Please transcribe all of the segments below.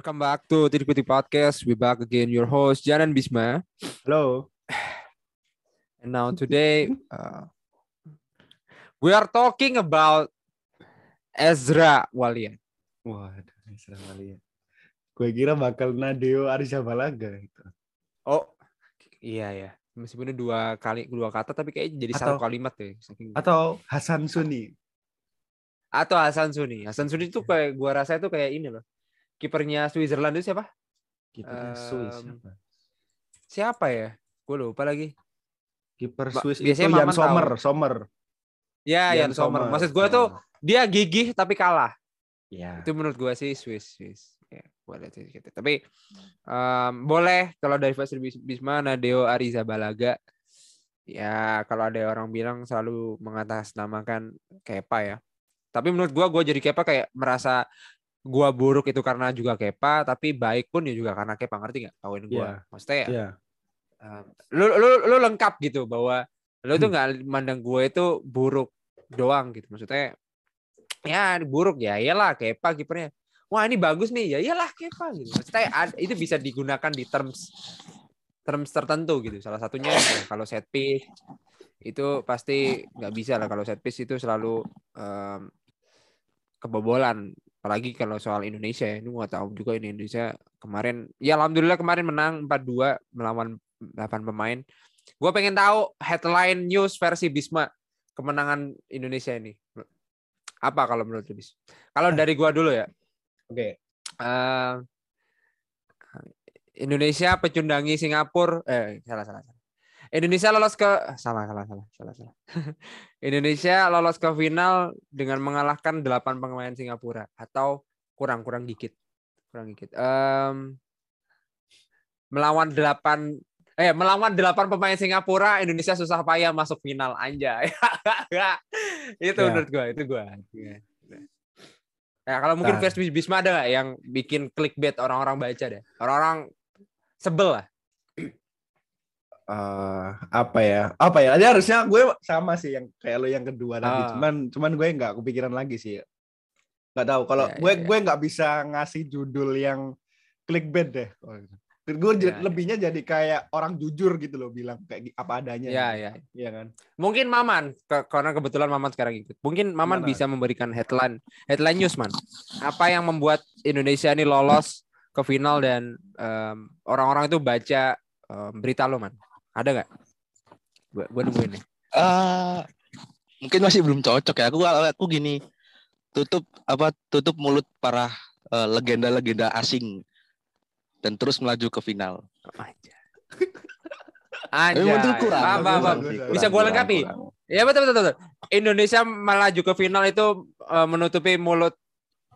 Welcome back to Titik-Titik Podcast. We're back again, your host Janan Bisma. Hello. And now today we are talking about Ezra Walian. Waduh, Ezra Walian. Gue kira bakal Nadeo Arishabalaga itu. Oh, iya ya. Meskipun dua kata tapi kayaknya jadi atau, satu kalimat deh. Atau Hasan Sunni. Atau Hasan Sunni. Hasan Sunni itu kayak gue rasa itu kayak ini loh. Kipernya Switzerland itu siapa? Kipernya Swiss siapa? Siapa ya? Gue lupa lagi. Kiper Swiss itu Jan Sommer. Ya, Jan Sommer. Maksud gue tuh dia gigih tapi kalah. Ya. Itu menurut gue sih Swiss. Ya, gue lihat gitu. Tapi boleh kalau dari Faisal Bisma, Nadeo Arishabalaga. Ya, kalau ada orang bilang selalu mengatasnamakan Kepa ya. Tapi menurut gue jadi Kepa kayak merasa gua buruk itu karena juga Kepa, tapi baik pun ya juga karena Kepa, ngerti nggak? Tauin gua, maksudnya ya. Yeah. Lu lengkap gitu bahwa lu tuh nggak mandang gua itu buruk doang gitu, maksudnya ya buruk ya, iyalah Kepa kipernya. Wah ini bagus nih, ya iyalah Kepa gitu. Maksudnya itu bisa digunakan di terms tertentu gitu. Salah satunya ya, kalau set piece itu pasti nggak bisa lah, kalau set piece itu selalu kebobolan. Apalagi kalau soal Indonesia ya, ini nggak tahu juga ini Indonesia kemarin. Ya alhamdulillah kemarin menang 4-2 melawan 8 pemain. Gue pengen tahu headline news versi Bisma kemenangan Indonesia ini. Apa kalau menurut lu Bis? Kalau dari gue dulu ya. Oke. Okay. Indonesia pecundangi Singapura. Salah. Indonesia lolos ke salah. Indonesia lolos ke final dengan mengalahkan 8 pemain Singapura atau kurang dikit. Melawan 8 pemain Singapura, Indonesia susah payah masuk final anjay. Itu ya. Menurut gue itu gue. Ya kalau mungkin First Bisma ada nggak yang bikin clickbait orang-orang baca deh. Orang-orang sebel lah. Apa ya? Jadi harusnya gue sama sih yang kayak lo yang kedua tadi. Cuman gue nggak kepikiran lagi sih. Nggak tahu. Kalau gue nggak bisa ngasih judul yang clickbait deh. Gue lebihnya jadi kayak orang jujur gitu loh, bilang kayak apa adanya. Iya kan. Mungkin Maman, karena kebetulan Maman sekarang ikut. Mungkin Maman bisa memberikan headline news man. Apa yang membuat Indonesia ini lolos ke final dan orang-orang itu baca berita lo man? Ada nggak? Gue nungguin nih. Mungkin masih belum cocok ya. Aku gini, tutup mulut para legenda-legenda asing dan terus melaju ke final. Aja. Itu kurang. Bisa gue lengkapi. Ya betul. Indonesia melaju ke final itu menutupi mulut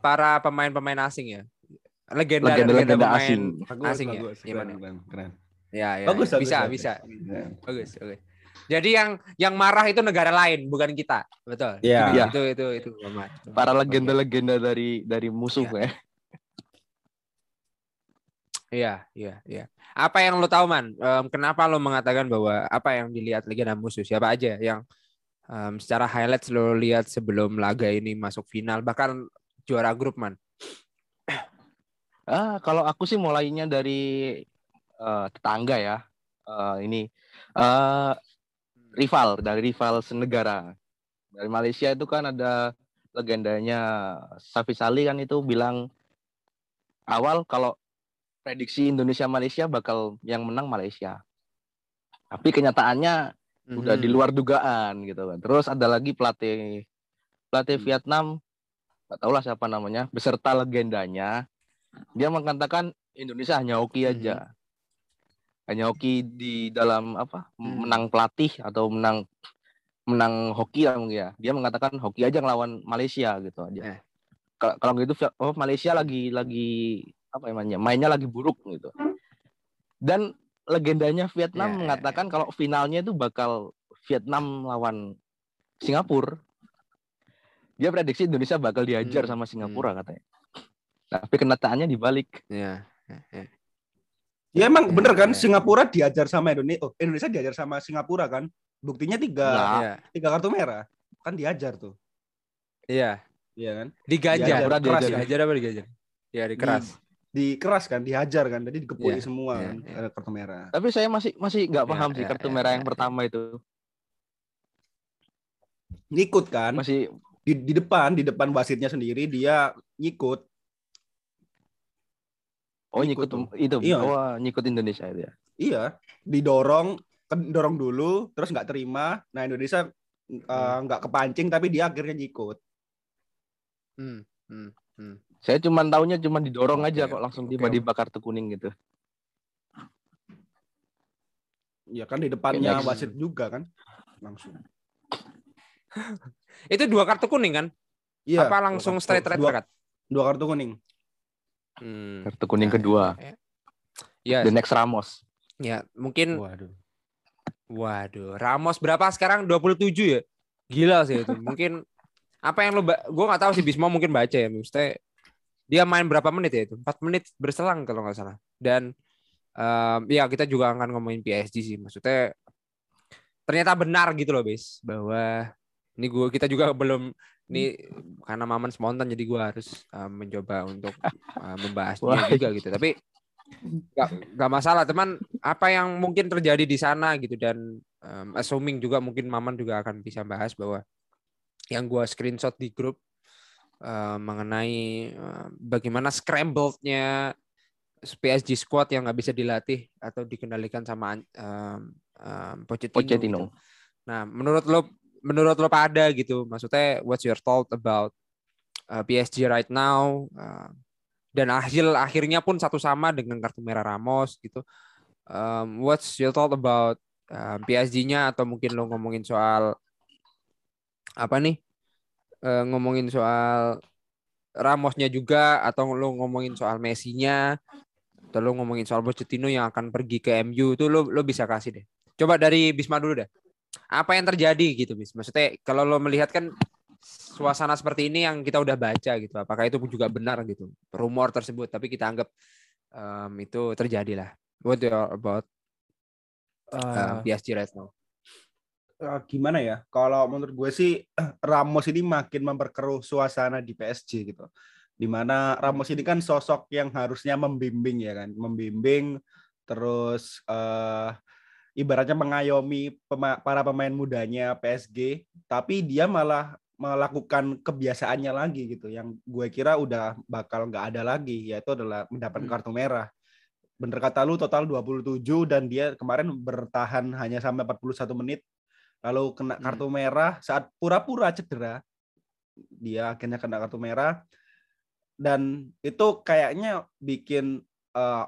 para pemain-pemain asing ya. Legenda-legenda asing ya. Keren. Ya, bagus, bisa. Bagus. Jadi yang marah itu negara lain, bukan kita, betul? Iya. Itu. Para legenda-legenda dari musuh ya. Iya. Apa yang lo tahu man? Kenapa lo mengatakan bahwa apa yang dilihat legenda musuh? Siapa aja yang secara highlights lo lihat sebelum laga ini masuk final, bahkan juara grup man? Kalau aku sih mulainya dari tetangga ya, rival senegara dari Malaysia itu kan ada legendanya Hafiz Ali kan, itu bilang awal kalau prediksi Indonesia Malaysia bakal yang menang Malaysia, tapi kenyataannya udah di luar dugaan gitu kan. Terus ada lagi pelatih Vietnam, nggak tahu lah siapa namanya, beserta legendanya dia mengatakan Indonesia hanya hoki aja. Hanya hoki di dalam menang pelatih atau menang hoki lah mungkin ya. Dia mengatakan hoki aja ngelawan Malaysia gitu aja. Kalau gitu Malaysia lagi mainnya lagi buruk gitu. Dan legendanya Vietnam mengatakan kalau finalnya itu bakal Vietnam lawan Singapura. Dia prediksi Indonesia bakal dihajar sama Singapura katanya. Tapi kenyataannya dibalik. Iya. Ya emang bener kan, Singapura diajar sama Indonesia. Oh, Indonesia diajar sama Singapura kan. Buktinya 3 kartu merah. Kan diajar tuh. Iya. Iya kan? Digajar. Keras digajar. Iya, dikeras. dikeras kan, dihajar kan, jadi dikepuli semua kan, ada kartu merah. Tapi saya masih nggak paham sih kartu merah yang pertama itu. Ngikut kan? Masih di depan wasitnya sendiri dia ngikut. Oh, ngikut itu. Iya. Oh, ngikut Indonesia itu ya. Iya, didorong dulu terus nggak terima. Nah, Indonesia nggak kepancing tapi dia akhirnya ngikut. Saya cuma taunya cuma didorong aja kok langsung tiba-tiba kartu kuning gitu. Ya kan di depannya wasit juga kan langsung. Itu 2 kartu kuning kan? Iya. Apa langsung straight red card? 2 kartu kuning. Kartu kuning kedua. Ya. The next Ramos. Ya, mungkin Waduh, Ramos berapa sekarang? 27 ya? Gila sih itu. Mungkin apa yang gue nggak tahu sih, Bisma mungkin baca ya, maksudnya dia main berapa menit ya itu, 4 menit berselang kalau nggak salah. Dan ya kita juga akan ngomongin PSG sih, maksudnya ternyata benar gitu loh Bis, bahwa ini kita juga belum ini karena momen spontan jadi gue harus mencoba untuk membahasnya juga gitu. Tapi nggak masalah teman, apa yang mungkin terjadi di sana gitu, dan assuming juga mungkin Maman juga akan bisa bahas bahwa yang gue screenshot di grup mengenai bagaimana scrambled-nya PSG squad yang nggak bisa dilatih atau dikendalikan sama Pochettino. Gitu. Nah, menurut lo pada gitu, maksudnya what's your thought about PSG right now? Dan akhirnya pun satu sama dengan kartu merah Ramos gitu. What's your thought about PSG-nya, atau mungkin lo ngomongin soal apa nih, ngomongin soal Ramosnya juga, atau lo ngomongin soal Messi-nya, atau lo ngomongin soal Pochettino yang akan pergi ke MU itu, lo bisa kasih deh. Coba dari Bisma dulu deh. Apa yang terjadi gitu Bis? Maksudnya kalau lo melihat kan suasana seperti ini yang kita udah baca gitu, apakah itu juga benar gitu rumor tersebut? Tapi kita anggap itu terjadilah. What do you about PSG right now? Gimana ya, kalau menurut gue sih Ramos ini makin memperkeruh suasana di PSG gitu, dimana Ramos ini kan sosok yang harusnya membimbing ya kan, membimbing terus ibaratnya mengayomi para pemain mudanya PSG, tapi dia malah melakukan kebiasaannya lagi gitu, yang gue kira udah bakal nggak ada lagi, yaitu adalah mendapat kartu merah. Bener kata lu, total 27 dan dia kemarin bertahan hanya sampai 41 menit. Lalu kena kartu merah saat pura-pura cedera. Dia akhirnya kena kartu merah. Dan itu kayaknya bikin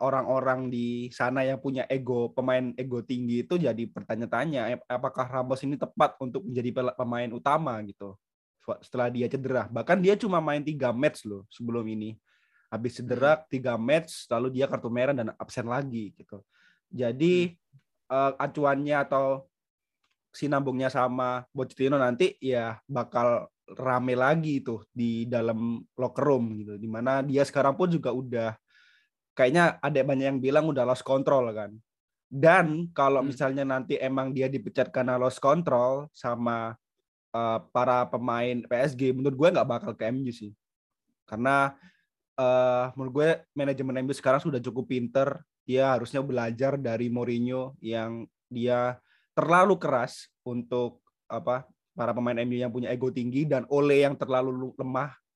orang-orang di sana yang punya ego, pemain ego tinggi itu jadi bertanya-tanya, apakah Ramos ini tepat untuk menjadi pemain utama gitu setelah dia cedera. Bahkan dia cuma main 3 match loh sebelum ini. Habis cedera 3 match, lalu dia kartu merah dan absen lagi gitu. Jadi acuannya atau sinambungnya sama Pochettino nanti ya bakal rame lagi tuh di dalam locker room gitu, dimana dia sekarang pun juga udah kayaknya ada banyak yang bilang udah lost control kan. Dan kalau misalnya nanti emang dia dipecat karena lost control sama para pemain PSG, menurut gue nggak bakal ke MU sih, karena menurut gue manajemen MU sekarang sudah cukup pinter. Dia harusnya belajar dari Mourinho yang dia terlalu keras untuk para pemain MU yang punya ego tinggi, dan Ole yang terlalu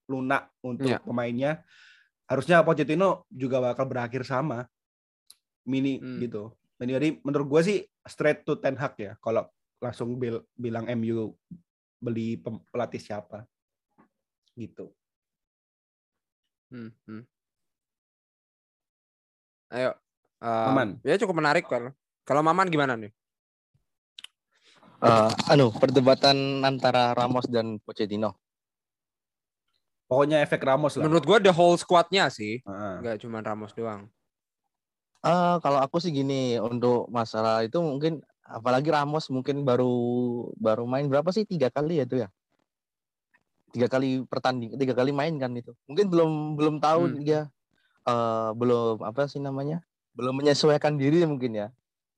lunak untuk pemainnya. Harusnya Pochettino juga bakal berakhir sama gitu. Jadi menurut gue sih straight to Ten Hag ya, kalau langsung bilang MU beli pelatih siapa gitu. Ayo, Maman. Ya cukup menarik kan. Kalau Maman gimana nih? Perdebatan antara Ramos dan Pochettino. Pokoknya efek Ramos lah. Menurut gue the whole squadnya sih, nggak cuma Ramos doang. Kalau aku sih gini, untuk masalah itu mungkin, apalagi Ramos mungkin baru main berapa sih, 3 kali ya itu ya. 3 kali main kan itu. Mungkin belum tahu dia, belum belum menyesuaikan diri mungkin ya.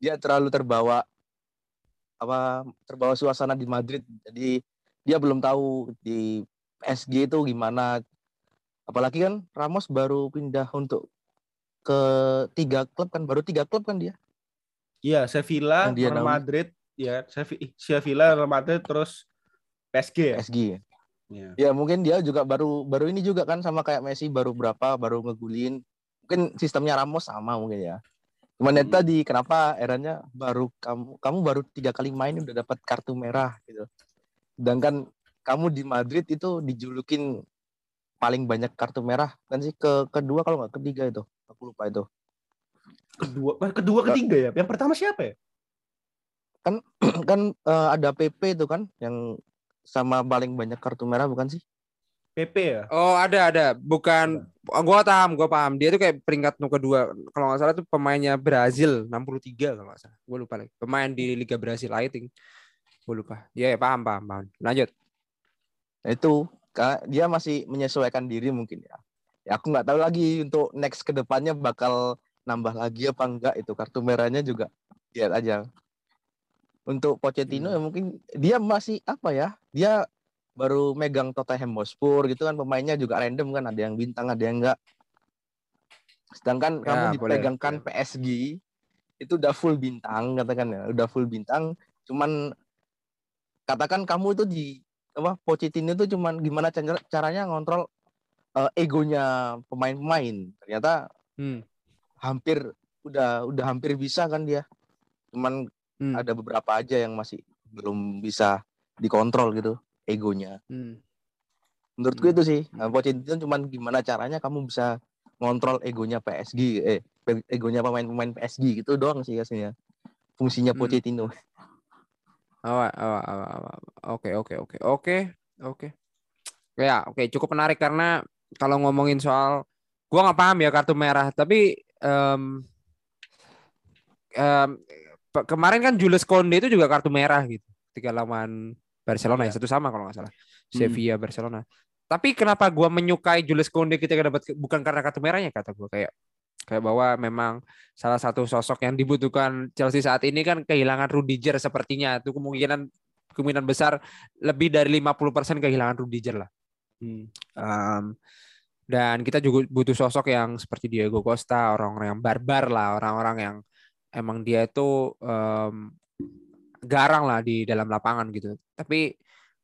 Dia terlalu terbawa suasana di Madrid. Jadi dia belum tahu di PSG itu gimana. Apalagi kan Ramos baru pindah untuk ke tiga klub kan, baru tiga klub kan dia. Iya, Sevilla, Real Madrid, ya, Sevilla, Real Madrid, terus PSG ya. PSG ya. Ya. Ya, mungkin dia juga baru ini juga kan, sama kayak Messi, baru berapa, baru ngegulin. Mungkin sistemnya Ramos sama mungkin ya. Cuman ya tadi kenapa eranya baru kamu baru 3 kali main udah dapat kartu merah gitu. Sedangkan kamu di Madrid itu dijulukin paling banyak kartu merah kan sih, kedua kalau enggak ketiga itu. Aku lupa itu. Kedua ketiga ya. Yang pertama siapa ya? Kan ada PP itu kan yang sama paling banyak kartu merah bukan sih? PP ya? Oh ada. Bukan, gue paham. Dia tuh kayak peringkat kedua. Kalau nggak salah tuh pemainnya Brazil, 63 kalau nggak salah. Gue lupa lagi. Pemain di Liga Brazil, I think. Gue lupa. Iya, paham. Lanjut. Itu, dia masih menyesuaikan diri mungkin ya. Ya aku nggak tahu lagi untuk next ke depannya bakal nambah lagi apa enggak itu. Kartu merahnya juga lihat aja. Untuk Pochettino ya mungkin dia masih apa ya, dia baru megang Tottenham Hotspur gitu kan, pemainnya juga random kan, ada yang bintang ada yang enggak. Sedangkan ya, kamu dipegangkan boleh. PSG itu udah full bintang katakan ya, udah full bintang, cuman katakan kamu itu di apa, Pochettino itu cuman gimana caranya ngontrol egonya pemain-pemain. Ternyata hampir bisa kan dia. Cuman ada beberapa aja yang masih belum bisa dikontrol gitu egonya. Menurut gue itu sih, Pochettino cuman gimana caranya kamu bisa ngontrol egonya PSG, egonya pemain-pemain PSG gitu doang sih aslinya. Fungsinya Pochettino. Awal. Oke. Ya, oke, cukup menarik karena kalau ngomongin soal gua enggak paham ya kartu merah, tapi kemarin kan Jules Kounde itu juga kartu merah gitu. Ketika lawan Barcelona ya, satu sama kalau nggak salah. Sevilla Barcelona. Tapi kenapa gue menyukai Jules Kounde ketika dapat, bukan karena kartu merahnya kata gue, kayak bahwa memang salah satu sosok yang dibutuhkan Chelsea saat ini kan kehilangan Rudiger sepertinya. Itu kemungkinan besar lebih dari 50% kehilangan Rudiger lah. Dan kita juga butuh sosok yang seperti Diego Costa, orang-orang yang barbar lah, orang-orang yang emang dia itu garang lah di dalam lapangan gitu. Tapi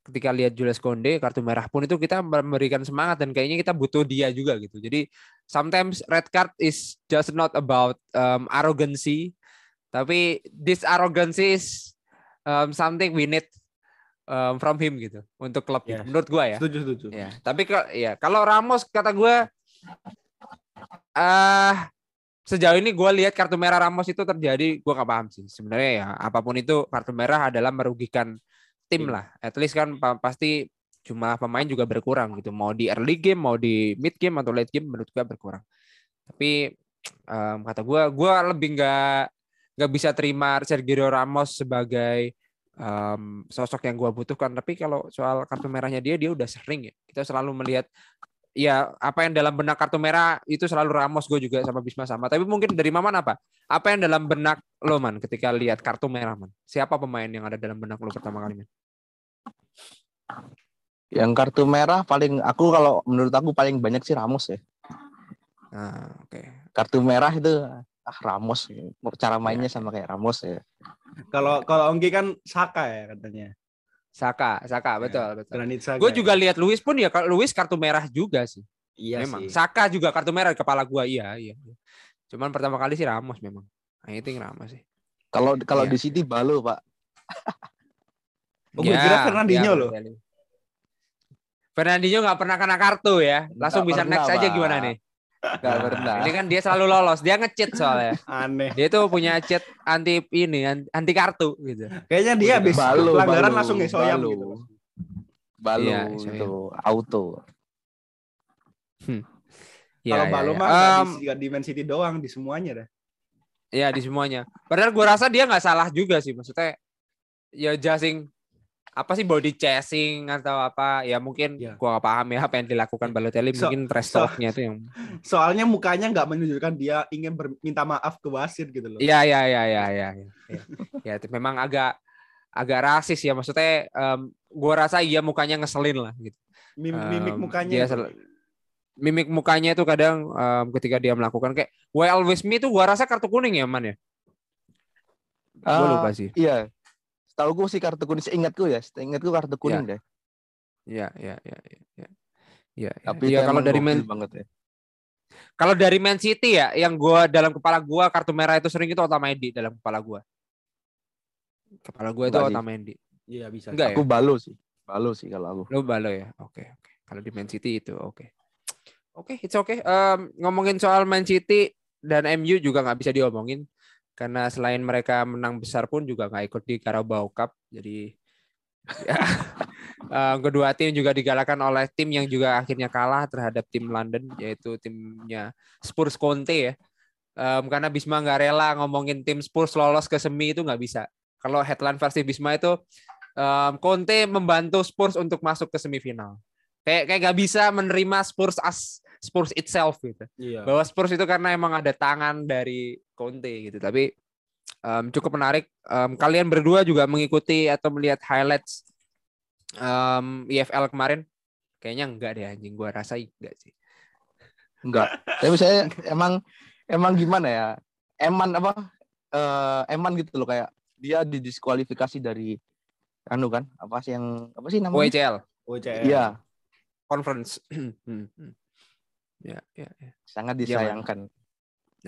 ketika lihat Jules Kounde kartu merah pun itu kita memberikan semangat, dan kayaknya kita butuh dia juga gitu. Jadi sometimes red card is just not about arrogancy, tapi this arrogancy is something we need from him gitu untuk klub. Yes. Menurut gua ya. Setuju. Ya, tapi kalau Ramos kata gua sejauh ini gue lihat kartu merah Ramos itu terjadi, gue nggak paham sih sebenarnya ya. Apapun itu kartu merah adalah merugikan tim lah. At least kan pasti jumlah pemain juga berkurang gitu. Mau di early game, mau di mid game atau late game menurut gue berkurang. Tapi kata gue lebih nggak bisa terima Sergio Ramos sebagai sosok yang gue butuhkan. Tapi kalau soal kartu merahnya dia udah sering ya. Kita selalu melihat. Ya, apa yang dalam benak kartu merah itu selalu Ramos, gue juga sama Bisma sama. Tapi mungkin dari Maman apa? Apa yang dalam benak lo, Man, ketika lihat kartu merah, Man? Siapa pemain yang ada dalam benak lo pertama kali, Man? Yang kartu merah paling menurut aku paling banyak sih Ramos ya. Nah, oke. Kartu merah itu Ramos. Cara mainnya sama kayak Ramos ya. Kalau Onggi kan Saka ya katanya. Saka, betul. Gue juga lihat Lewis pun ya, Lewis kartu merah juga sih. Iya memang. Sih. Saka juga kartu merah kepala gue, iya. Cuman pertama kali sih Ramos memang. I think Ramos sih. Kalau di City Balo, Pak. Gue kira Fernandinho loh. Fernandinho nggak pernah kena kartu ya, langsung gak bisa pernah, next Pak. Aja gimana nih? Gak pernah. Ini kan dia selalu lolos. Dia nge-cheat soalnya. Aneh. Dia tuh punya cheat anti kartu gitu. Kayaknya dia habis pelanggaran langsung ngesoyam gitu. Balu ya, itu auto. Ya, kalau Balu mah di Man City doang, di semuanya dah. Iya, di semuanya. Padahal gue rasa dia nggak salah juga sih. Maksudnya ya jasing apa sih, body chasing atau apa ya, mungkin gua nggak paham ya apa yang dilakukan Balotelli, mungkin trash talk-nya itu yang soalnya mukanya nggak menunjukkan dia ingin minta maaf ke wasit gitu loh. Iya. Ya memang agak rasis ya, maksudnya gua rasa iya mukanya ngeselin lah gitu, mimik mukanya mimik mukanya itu kadang ketika dia melakukan kayak why always me itu gua rasa kartu kuning ya Man ya. Gua lupa sih. Iya. Tahu gue sih kartu kuning, seingatku kartu kuning deh. Iya. Tapi ya, kalau dari banget ya. Kalau dari Man City ya, yang gue dalam kepala gue kartu merah itu sering itu Otamendi dalam kepala gue. Kepala gue itu Otamendi. Iya bisa. Enggak, aku ya? Balo sih kalau aku. Lo Balo ya, oke. Kalau di Man City itu oke, it's okay. Ngomongin soal Man City dan MU juga nggak bisa diomongin karena selain mereka menang besar pun juga nggak ikut di Carabao Cup, jadi ya. Kedua tim juga digalakkan oleh tim yang juga akhirnya kalah terhadap tim London, yaitu timnya Spurs Conte ya. Karena Bisma nggak rela ngomongin tim Spurs lolos ke semi itu nggak bisa. Kalau headline versi Bisma itu Conte membantu Spurs untuk masuk ke semifinal. Kayak nggak bisa menerima Spurs as Spurs itself gitu. Iya. Bahwa Spurs itu karena emang ada tangan dari Conte gitu. Tapi cukup menarik. Kalian berdua juga mengikuti atau melihat highlights EFL kemarin? Kayaknya enggak deh anjing, gua rasa enggak sih. Enggak. Tapi saya emang gimana ya? Eman gitu loh, kayak dia didiskualifikasi dari anu kan? Apa sih namanya? OECL. Iya. Conference. Ya. Sangat disayangkan.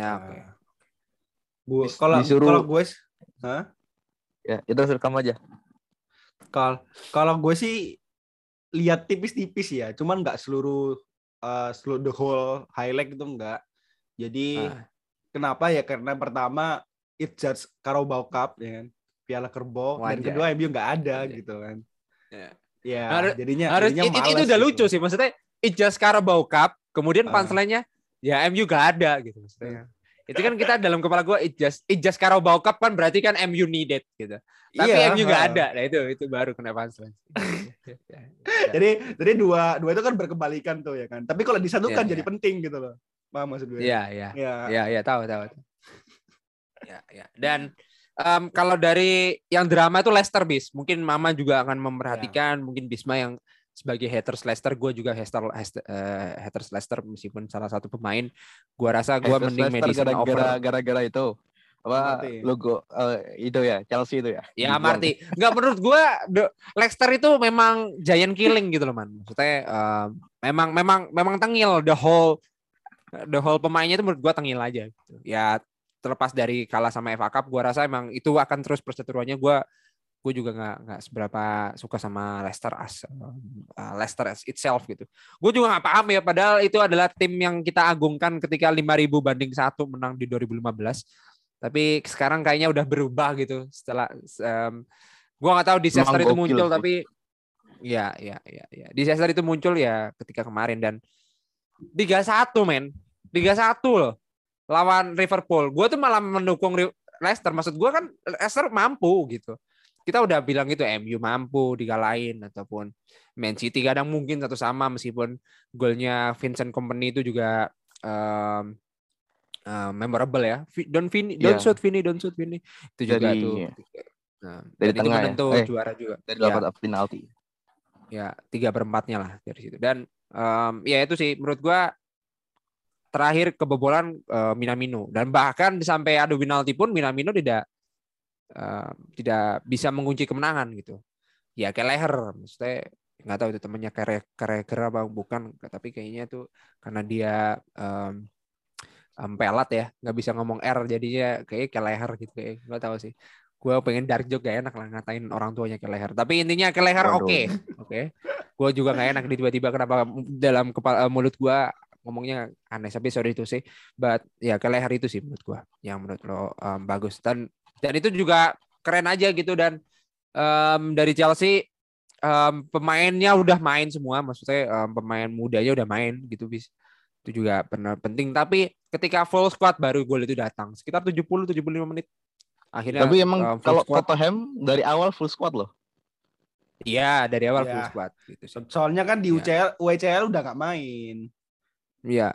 Nah, okay. Kalau gue, ya itu rekam aja. Kalau gue sih lihat tipis-tipis ya, cuman nggak seluruh the whole highlight itu nggak. Jadi kenapa ya? Karena pertama it just Carabao Cup ya kan, Piala Kerbau, dan kedua MU nggak ada gitu kan. Ya jadinya itu udah gitu. Lucu sih, maksudnya it just Carabao Cup, kemudian punchline-nya ya MU nggak ada gitu maksudnya. Itu kan kita dalam kepala gue it just Carabao Cup kan berarti kan MU needed gitu. Tapi MU nggak ada. Nah itu baru kena punchline. Jadi dua itu kan berkebalikan tuh ya kan. Tapi kalau disatukan jadi penting gitu loh. Paham maksud gue? Iya, tahu. Ya. Dan kalau dari yang drama itu Leicester bis, mungkin Mama juga akan memperhatikan, mungkin Bisma yang sebagai haters Leicester, gue juga haters Leicester meskipun salah satu pemain. Gue rasa gue mending Madison over. Gara-gara itu apa logo itu ya Chelsea itu ya. Ya Marty. Enggak, menurut gue Leicester itu memang giant killing gitu loh Man. Maksudnya memang tengil the whole pemainnya itu menurut gue tengil aja. Gitu. Ya terlepas dari kalah sama FA Cup, gue rasa emang itu akan terus perseteruannya. Gue juga nggak seberapa suka sama Leicester as itself gitu. Gue juga nggak paham ya, padahal itu adalah tim yang kita agungkan ketika 5.000-1 menang di 2015. Tapi sekarang kayaknya udah berubah gitu setelah gue nggak tahu disaster itu muncul gitu. Tapi ya disaster itu muncul ya ketika kemarin, dan 3-1 men, 3-1 loh lawan Liverpool. Gue tuh malah mendukung Leicester, maksud gue kan Leicester mampu gitu. Kita udah bilang gitu, MU mampu digalahin ataupun Man City kadang mungkin satu sama, meskipun golnya Vincent Kompany itu juga memorable ya. Don't shoot Vinny. Itu juga dari, tuh. Nah, dari tengah itu menentu juara juga. Dari dapat penalti. Ya, 3/4 lah dari situ. Dan ya itu sih menurut gua terakhir kebobolan Minamino, dan bahkan sampai adu penalti pun Minamino tidak bisa mengunci kemenangan gitu. Ya kayak leher, maksudnya nggak tahu itu temannya kere bang bukan, tapi kayaknya tuh karena dia pelat ya, nggak bisa ngomong R jadinya kayak leher gitu. Nggak tahu sih. Gue pengen dark joke, gak enak lah ngatain orang tuanya kayak leher. Tapi intinya kayak leher oke. Gue juga nggak enak tiba-tiba kenapa dalam kepala mulut gue ngomongnya aneh, tapi sorry itu sih. But ya kayak leher itu sih menurut gue yang menurut lo bagus, dan itu juga keren aja gitu. Dan dari Chelsea pemainnya udah main semua, maksudnya pemain mudanya udah main gitu bis. Itu juga benar penting, tapi ketika full squad baru gol itu datang sekitar 70-75 menit akhirnya. Tapi emang kalau Tottenham dari awal full squad loh. Iya, dari awal full squad gitu sih. Soalnya kan di UCL udah gak main. Iya.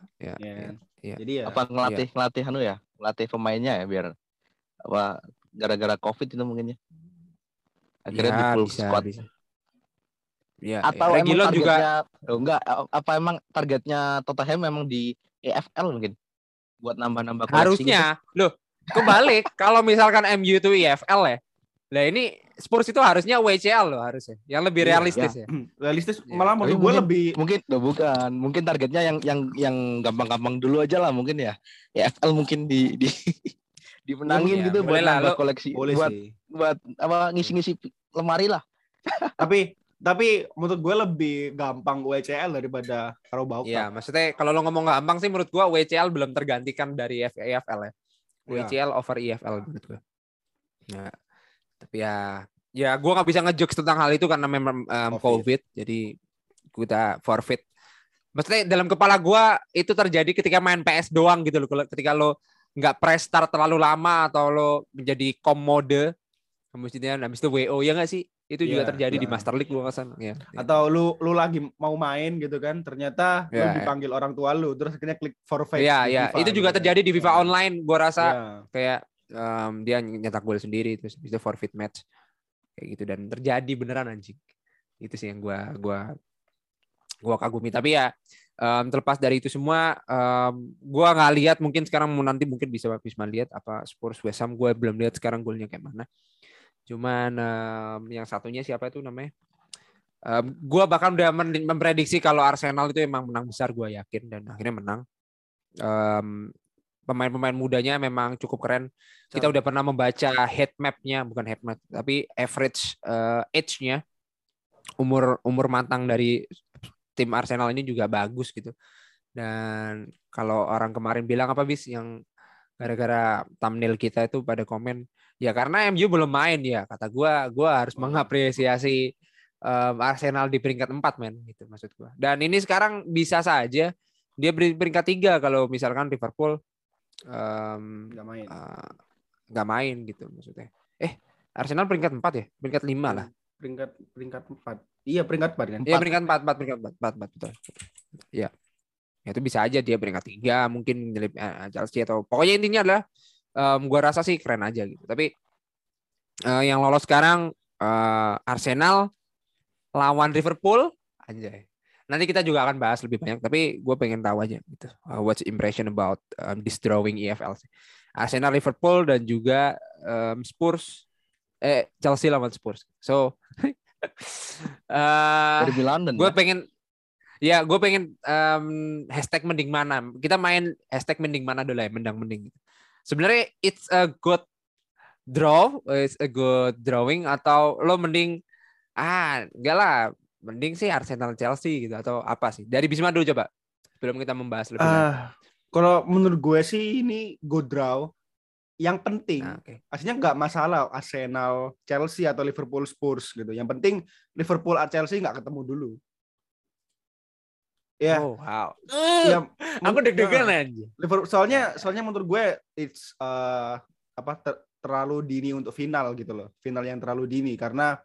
Jadi ya, apa ngelatih pemainnya ya biar apa gara-gara COVID itu mungkin ya akhirnya di full squad. Ya, atau ya. Emang targetnya juga... oh, enggak, apa emang targetnya Tottenham memang di EFL mungkin buat nambah-nambah koleksi harusnya gitu. Loh, kebalik. Kalau misalkan MU itu EFL ya, nah ini Spurs itu harusnya WCL loh harusnya, yang lebih realistis ya. Realistis ya. Malah menurut gue lebih mungkin loh, bukan. Mungkin targetnya yang gampang-gampang dulu aja lah mungkin ya. EFL mungkin di dimenangin ya, gitu buat nambah lo, koleksi, buat apa ngisi-ngisi lemari lah. Tapi menurut gue lebih gampang WCL daripada Carabao Cup. Iya, maksudnya kalau lo ngomong gampang sih menurut gue WCL belum tergantikan dari EFL ya. WCL ya. Over EFL menurut gue. Ya. Tapi ya gue nggak bisa ngejokes tentang hal itu karena memang COVID, jadi kita forfeit. Maksudnya dalam kepala gue itu terjadi ketika main PS doang gitu loh, ketika lo nggak press start terlalu lama atau lo menjadi com mode, kemudian habis itu WO ya nggak sih? Itu juga terjadi di Master League gue kesan. Ya, atau lu lagi mau main gitu kan, ternyata lu dipanggil orang tua lu, terus akhirnya klik forfeit. Iya. Itu juga terjadi di FIFA Online gue rasa kayak. Dia nyetak gol sendiri terus bisa forfeit match kayak gitu dan terjadi beneran anjing. Itu sih yang gua kagumi. Tapi ya terlepas dari itu semua gua nggak lihat, mungkin sekarang nanti mungkin bisa Bisma lihat apa Spurs West Ham, gua belum lihat sekarang golnya kayak mana. Cuman yang satunya siapa itu namanya? Gua bahkan udah memprediksi kalau Arsenal itu emang menang besar, gua yakin, dan akhirnya menang. Pemain-pemain mudanya memang cukup keren. Kita udah pernah membaca head map-nya, bukan head map, tapi average age-nya, umur matang dari tim Arsenal ini juga bagus gitu. Dan kalau orang kemarin bilang apa bis yang gara-gara thumbnail kita itu pada komen, ya karena MU belum main ya. Kata gue harus mengapresiasi Arsenal di peringkat 4 men gitu maksud gue. Dan ini sekarang bisa saja dia peringkat 3 kalau misalkan Liverpool nggak main gitu maksudnya. Arsenal peringkat 4 ya, peringkat 5 lah. Peringkat 4. Iya peringkat 4 kan. Iya peringkat 4 betul. Iya. Ya itu bisa aja dia peringkat 3 mungkin Chelsea atau pokoknya intinya adalah gua rasa sih keren aja gitu. Tapi yang lolos sekarang Arsenal lawan Liverpool anjay. Nanti kita juga akan bahas lebih banyak, tapi gue pengen tahu aja gitu. What's impression about this drawing EFL? Arsenal, Liverpool, dan juga Spurs, Chelsea lawan Spurs. So, dari London. Gue pengen hashtag mending mana. Kita main hashtag mending mana dulu ya, mendang-mending. Sebenarnya it's a good draw, it's a good drawing, atau lo mending enggak lah. Mending sih Arsenal Chelsea gitu atau apa sih? Dari Bisma dulu coba. Sebelum kita membahas lebih lanjut. Kalau menurut gue sih ini good draw. Yang penting aslinya enggak masalah Arsenal Chelsea atau Liverpool Spurs gitu. Yang penting Liverpool atau Chelsea enggak ketemu dulu. Ya. Yeah. Oh, wow. Ya, aku deg-degan aja. Soalnya menurut gue it's terlalu dini untuk final gitu loh. Final yang terlalu dini karena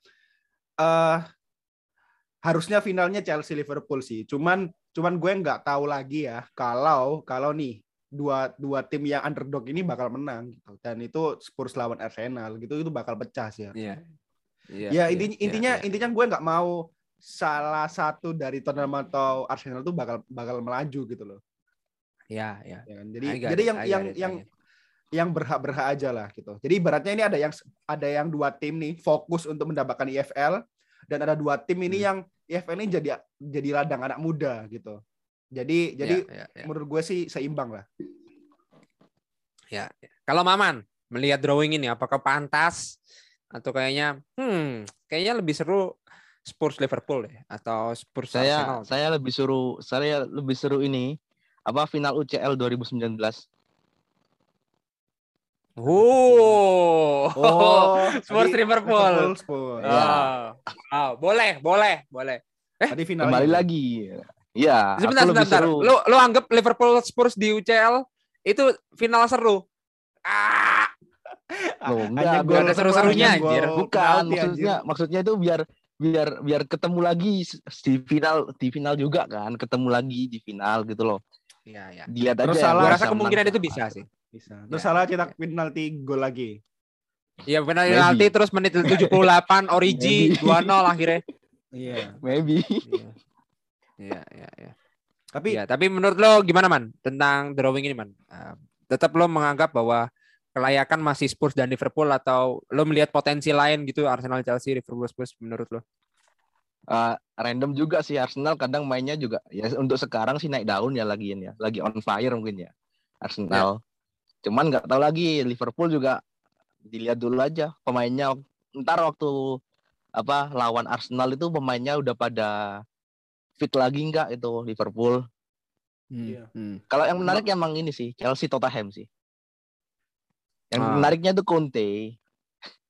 harusnya finalnya Chelsea Liverpool sih. Cuman gue nggak tahu lagi ya kalau nih dua tim yang underdog ini bakal menang gitu. Dan itu Spurs lawan Arsenal gitu itu bakal pecah sih. Intinya gue nggak mau salah satu dari Tottenham atau Arsenal tuh bakal melaju gitu loh. Ya. Jadi yang berhak aja lah gitu. Jadi ibaratnya ini ada yang dua tim nih fokus untuk mendapatkan EFL. Dan ada dua tim ini yang EFL ini jadi ladang anak muda gitu. Jadi menurut gue sih seimbang lah. Ya. Kalau Maman melihat drawing ini apakah pantas atau kayaknya lebih seru Spurs Liverpool ya atau Spurs Arsenal? Saya lebih seru ini apa final UCL 2019. Spurs Liverpool. Boleh. Tadi final kembali lagi. Ya. Sebentar. Lo anggap Liverpool Spurs di UCL itu final seru? Enggak ada seru-serunya anjir. Bukan, maksudnya itu biar ketemu lagi di final juga kan, ketemu lagi di final gitu loh. Iya. Dia tadi rasa kemungkinan itu bisa sih. Bisa. Terus salah cetak penalti gol lagi. Iya penalti terus menit 78 Origi 2-0 akhirnya. Iya, yeah. Maybe. Iya, iya, iya. Tapi ya, tapi menurut lo gimana, Man? Tentang drawing ini, Man? Tetap lo menganggap bahwa kelayakan masih Spurs dan Liverpool, atau lo melihat potensi lain gitu, Arsenal, Chelsea, Liverpool, Spurs menurut lo? Random juga sih. Arsenal kadang mainnya juga ya, untuk sekarang sih naik daun ya, lagian ya, lagi on fire mungkin ya Arsenal. Yeah. Cuman nggak tahu lagi, Liverpool juga dilihat dulu aja pemainnya. Ntar waktu apa lawan Arsenal itu pemainnya udah pada fit lagi nggak itu Liverpool. Yeah. Kalau yang menarik emang ini sih Chelsea Tottenham sih. Yang menariknya itu Conte.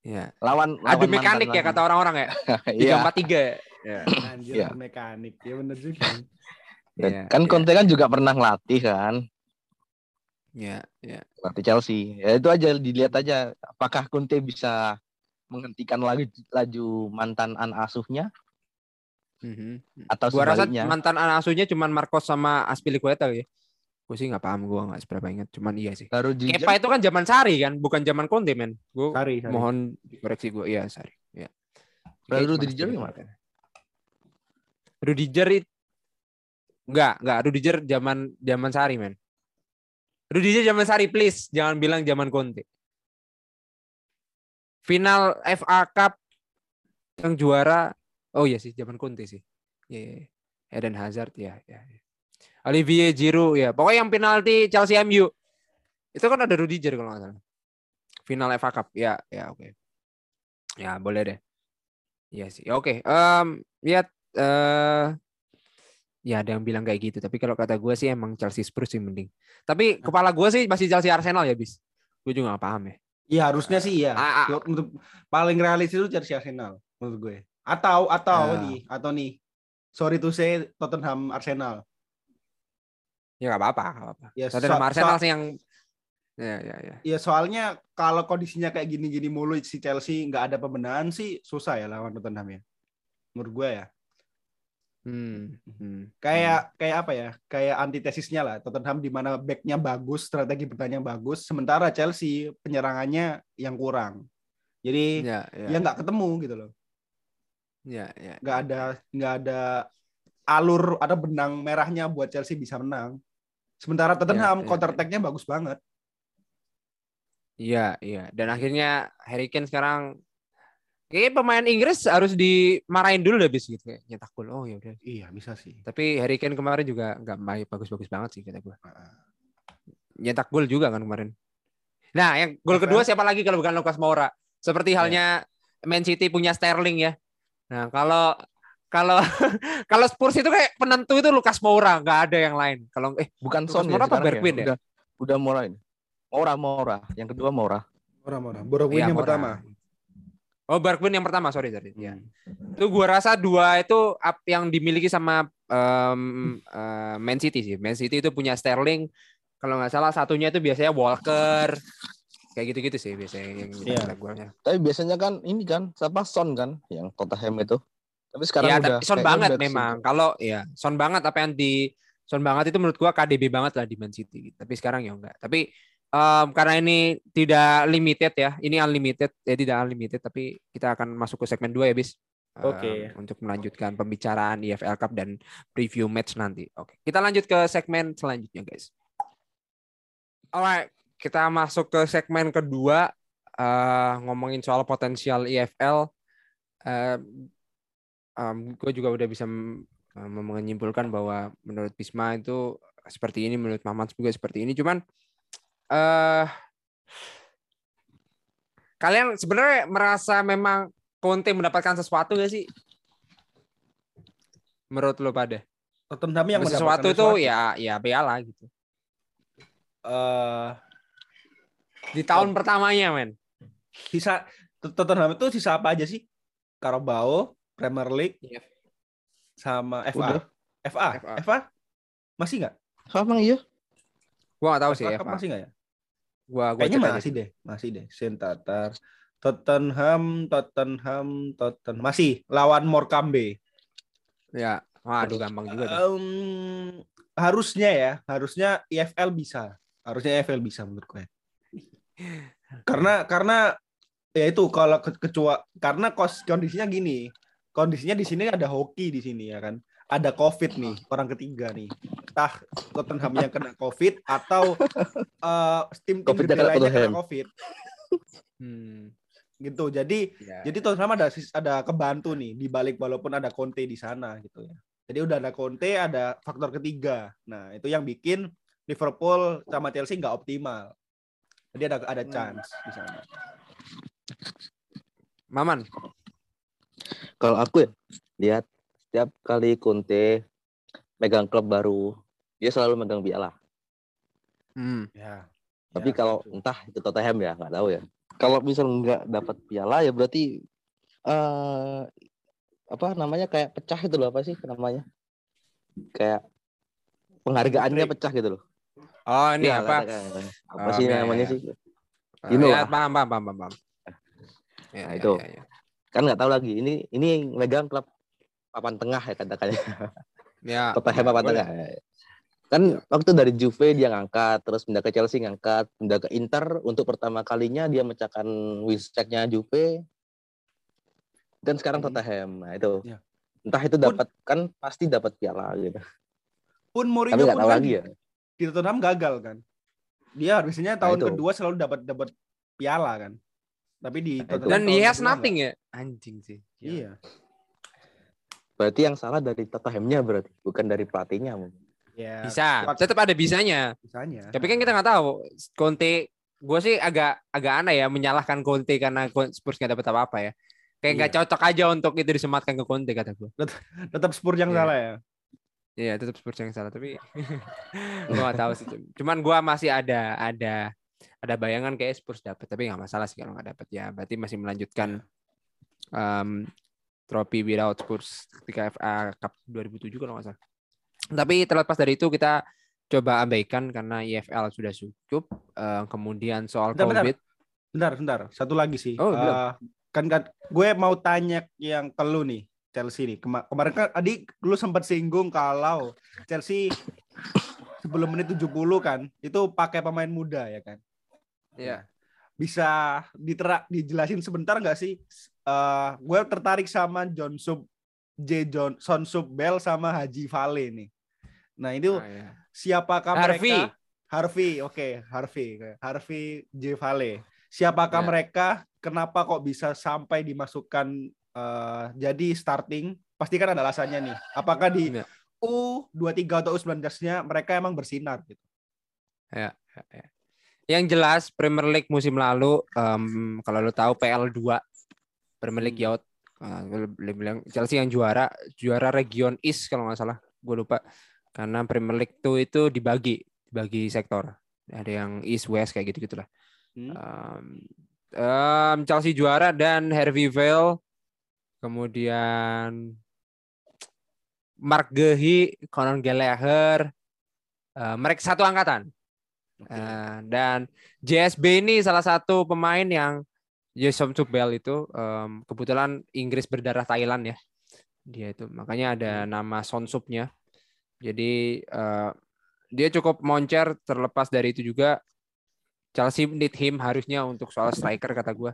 Yeah. Lawan adu mekanik ya kata orang-orang ya. 3-4-3. Ya, anjir ya. Mekanik. Ya benar juga. Ya, kan Conte kan juga pernah ngelatih kan. Ya, ya. Ngelatih Chelsea. Ya itu aja, dilihat aja apakah Conte bisa menghentikan laju mantan anak asuhnya. Atau sebaliknya. Gua rasa mantan anak asuhnya cuman Marcos sama Azpilicueta ya. Gue sih nggak paham, gue nggak seberapa ingat, cuman iya sih. Kepa itu kan zaman Sari kan, bukan zaman Conte men. Gue mohon koreksi gue, iya Sari. Ya. Lalu Rudiger gimana? Rudiger enggak Rudiger zaman Sari men. Rudiger zaman Sari, please jangan bilang zaman Conte. Final FA Cup yang juara, oh iya sih zaman Conte sih. Iya. Eden Hazard ya. Olivier Giroud ya. Pokoknya yang penalti Chelsea MU. Itu kan ada Rudiger kalau enggak salah. Final FA Cup. Ya oke. Okay. Ya, boleh deh. Iya sih. Oke. Okay. Lihat ya ada yang bilang kayak gitu, tapi kalau kata gue sih emang Chelsea Spurs sih mending. Tapi kepala gue sih masih Chelsea Arsenal ya, Bis. Gue juga enggak paham ya. Iya, harusnya sih ya. Paling realistis itu Chelsea Arsenal menurut gue. Atau nih. Sorry to say Tottenham Arsenal. Ya nggak apa-apa. Ya, Tottenham Arsenal sih yang. Ya. Ya soalnya kalau kondisinya kayak gini-gini mulu si Chelsea nggak ada pembenahan sih susah ya lawan Tottenham ya. Menurut gue ya. Kayak apa ya? Kayak antitesisnya lah. Tottenham di mana back-nya bagus, strategi pertandingan bagus, sementara Chelsea penyerangannya yang kurang. Jadi ya nggak ketemu gitu loh. Ya. Nggak ada alur ada benang merahnya buat Chelsea bisa menang. Sementara Tottenham counter attack-nya bagus banget. Iya. Dan akhirnya Harry Kane sekarang kayaknya pemain Inggris harus dimarahin dulu habis gitu kayak nyetak gol. Oh ya udah. Iya, bisa sih. Tapi Harry Kane kemarin juga enggak main bagus-bagus banget sih kata gue. Nyetak gol juga kan kemarin. Nah, yang gol kedua siapa lagi kalau bukan Lucas Moura? Seperti halnya Man City punya Sterling ya. Nah, kalau Spurs itu kayak penentu itu Lucas Moura, nggak ada yang lain. Kalau bukan Son ya, apa Berkwin ya? Udah mulai. Moura, yang kedua Moura. Berkwin yang pertama. Oh, Berkwin yang pertama, sorry. Ya. Itu gua rasa dua itu yang dimiliki sama Man City sih. Man City itu punya Sterling, kalau nggak salah satunya itu biasanya Walker. Kayak gitu-gitu sih biasanya yang gua. Tapi biasanya kan ini kan siapa Son kan yang Tottenham itu. Tapi sekarang udah Son banget memang. Kalau Son banget apa yang di Son banget itu menurut gua KDB banget lah di Man City. Tapi sekarang ya enggak. Tapi karena ini tidak limited ya. Ini unlimited. Ya tidak unlimited, tapi kita akan masuk ke segmen 2 ya, Bis. Oke. Untuk melanjutkan pembicaraan EFL Cup dan preview match nanti. Oke. Kita lanjut ke segmen selanjutnya, guys. Alright, kita masuk ke segmen kedua ngomongin soal potensial EFL. Gue juga udah bisa menyimpulkan bahwa menurut Bisma itu seperti ini, menurut Maman juga seperti ini. Cuman kalian sebenarnya merasa memang Conte mendapatkan sesuatu gak sih? Menurut lo pada? Tottenham yang mendapatkan sesuatu itu ya piala gitu. Di tahun pertamanya men. Sisa Tottenham itu sisa apa aja sih? Carabao, Premier League, sama FA. Masih nggak? Emang iya. Gua nggak tahu FA sih. FA masih nggak ya? Gua kayaknya masih deh. Sentatar, Tottenham masih lawan Morecambe. Ya, aduh gampang juga. Harusnya EFL bisa. Harusnya EFL bisa menurut gue. Karena ya itu kalau kecuali karena kondisinya gini. kondisinya di sini ada hoki di sini ya kan. Ada COVID nih, orang ketiga nih. Entah Tottenham yang kena COVID atau tim-tim gede lainnya kena COVID. Gitu. Jadi ya. Jadi Tottenham ada kebantu nih di balik walaupun ada Conte di sana gitu ya. Jadi udah ada Conte, ada faktor ketiga. Nah, itu yang bikin Liverpool sama Chelsea nggak optimal. Jadi ada chance di sana. Maman. Kalau aku ya, lihat setiap kali Conte megang klub baru, dia selalu megang piala. Ya. Tapi ya, kalau itu. Entah itu Tottenham ya, nggak tahu ya. Kalau misal nggak dapat piala ya berarti kayak pecah gitu loh, apa sih namanya? Kayak penghargaannya pecah gitu loh. Oh, ini ya, apa? Apa sih namanya sih? Paham. Ya, itu. Ya. Kan nggak tahu lagi. Ini megang klub papan tengah ya katakannya. Ya. Tottenham papan tengah. Kan waktu dari Juve dia ngangkat, terus pindah ke Chelsea ngangkat, pindah ke Inter untuk pertama kalinya dia mecahkan win-streak-nya Juve. Dan sekarang Tottenham. Nah, itu. Ya. Entah itu dapat kan pasti dapat piala gitu. Pun Mourinho pun lagi ya. Di Tottenham gagal kan. Dia harusnya tahun kedua selalu dapat piala kan. Tapi di Tottenham dan he has nothing ya. Anjing sih. Iya. Berarti yang salah dari Tottenhamnya berarti, bukan dari pelatihnya mungkin. Ya, bisa, tetap ada bisanya. Tapi kan kita nggak tahu. Conte, gue sih agak aneh ya menyalahkan Conte karena Spurs nggak dapat apa-apa ya. Kayak nggak cocok aja untuk itu disematkan ke Conte kata gue. Tetap Spurs yang salah ya. Iya, tetap Spurs yang salah. Tapi gue nggak tahu sih. Cuman gue masih ada bayangan kayak Spurs dapat, tapi nggak masalah sih kalau nggak dapat ya. Berarti masih melanjutkan. Trofi without Spurs ketika FA Cup 2007 kalau nggak salah. Tapi terlepas dari itu kita coba abaikan karena EFL sudah cukup. Kemudian soal COVID. Bentar. Satu lagi sih. Oh, kan gue mau tanya yang ke lu nih Chelsea nih. Kemarin kan adik lu sempat singgung kalau Chelsea sebelum menit 70 kan itu pakai pemain muda ya kan. Iya. Bisa dijelasin sebentar nggak sih? Gue tertarik sama Son Subel sama Haji Vale nih. Nah itu siapakah mereka? Harvey J Vale. Siapakah mereka? Kenapa kok bisa sampai dimasukkan jadi starting? Pasti kan ada alasannya nih. Apakah di U23 atau U19-nya mereka emang bersinar? Gitu? Ya. Yang jelas Premier League musim lalu, kalau lo tahu PL2. Premier League Youth, Chelsea yang juara region East kalau nggak salah, gue lupa. Karena Premier League tuh itu dibagi sektor, ada yang East West kayak gitu-gitulah. Chelsea juara dan Harvey Vale, kemudian Mark Gehi, Conor Gallagher, mereka satu angkatan. Dan JSB ini salah satu pemain yang John Subel itu kebetulan Inggris berdarah Thailand ya dia itu, makanya ada nama Son Subnya. Jadi dia cukup moncer. Terlepas dari itu juga Chelsea need him harusnya untuk soal striker kata gue,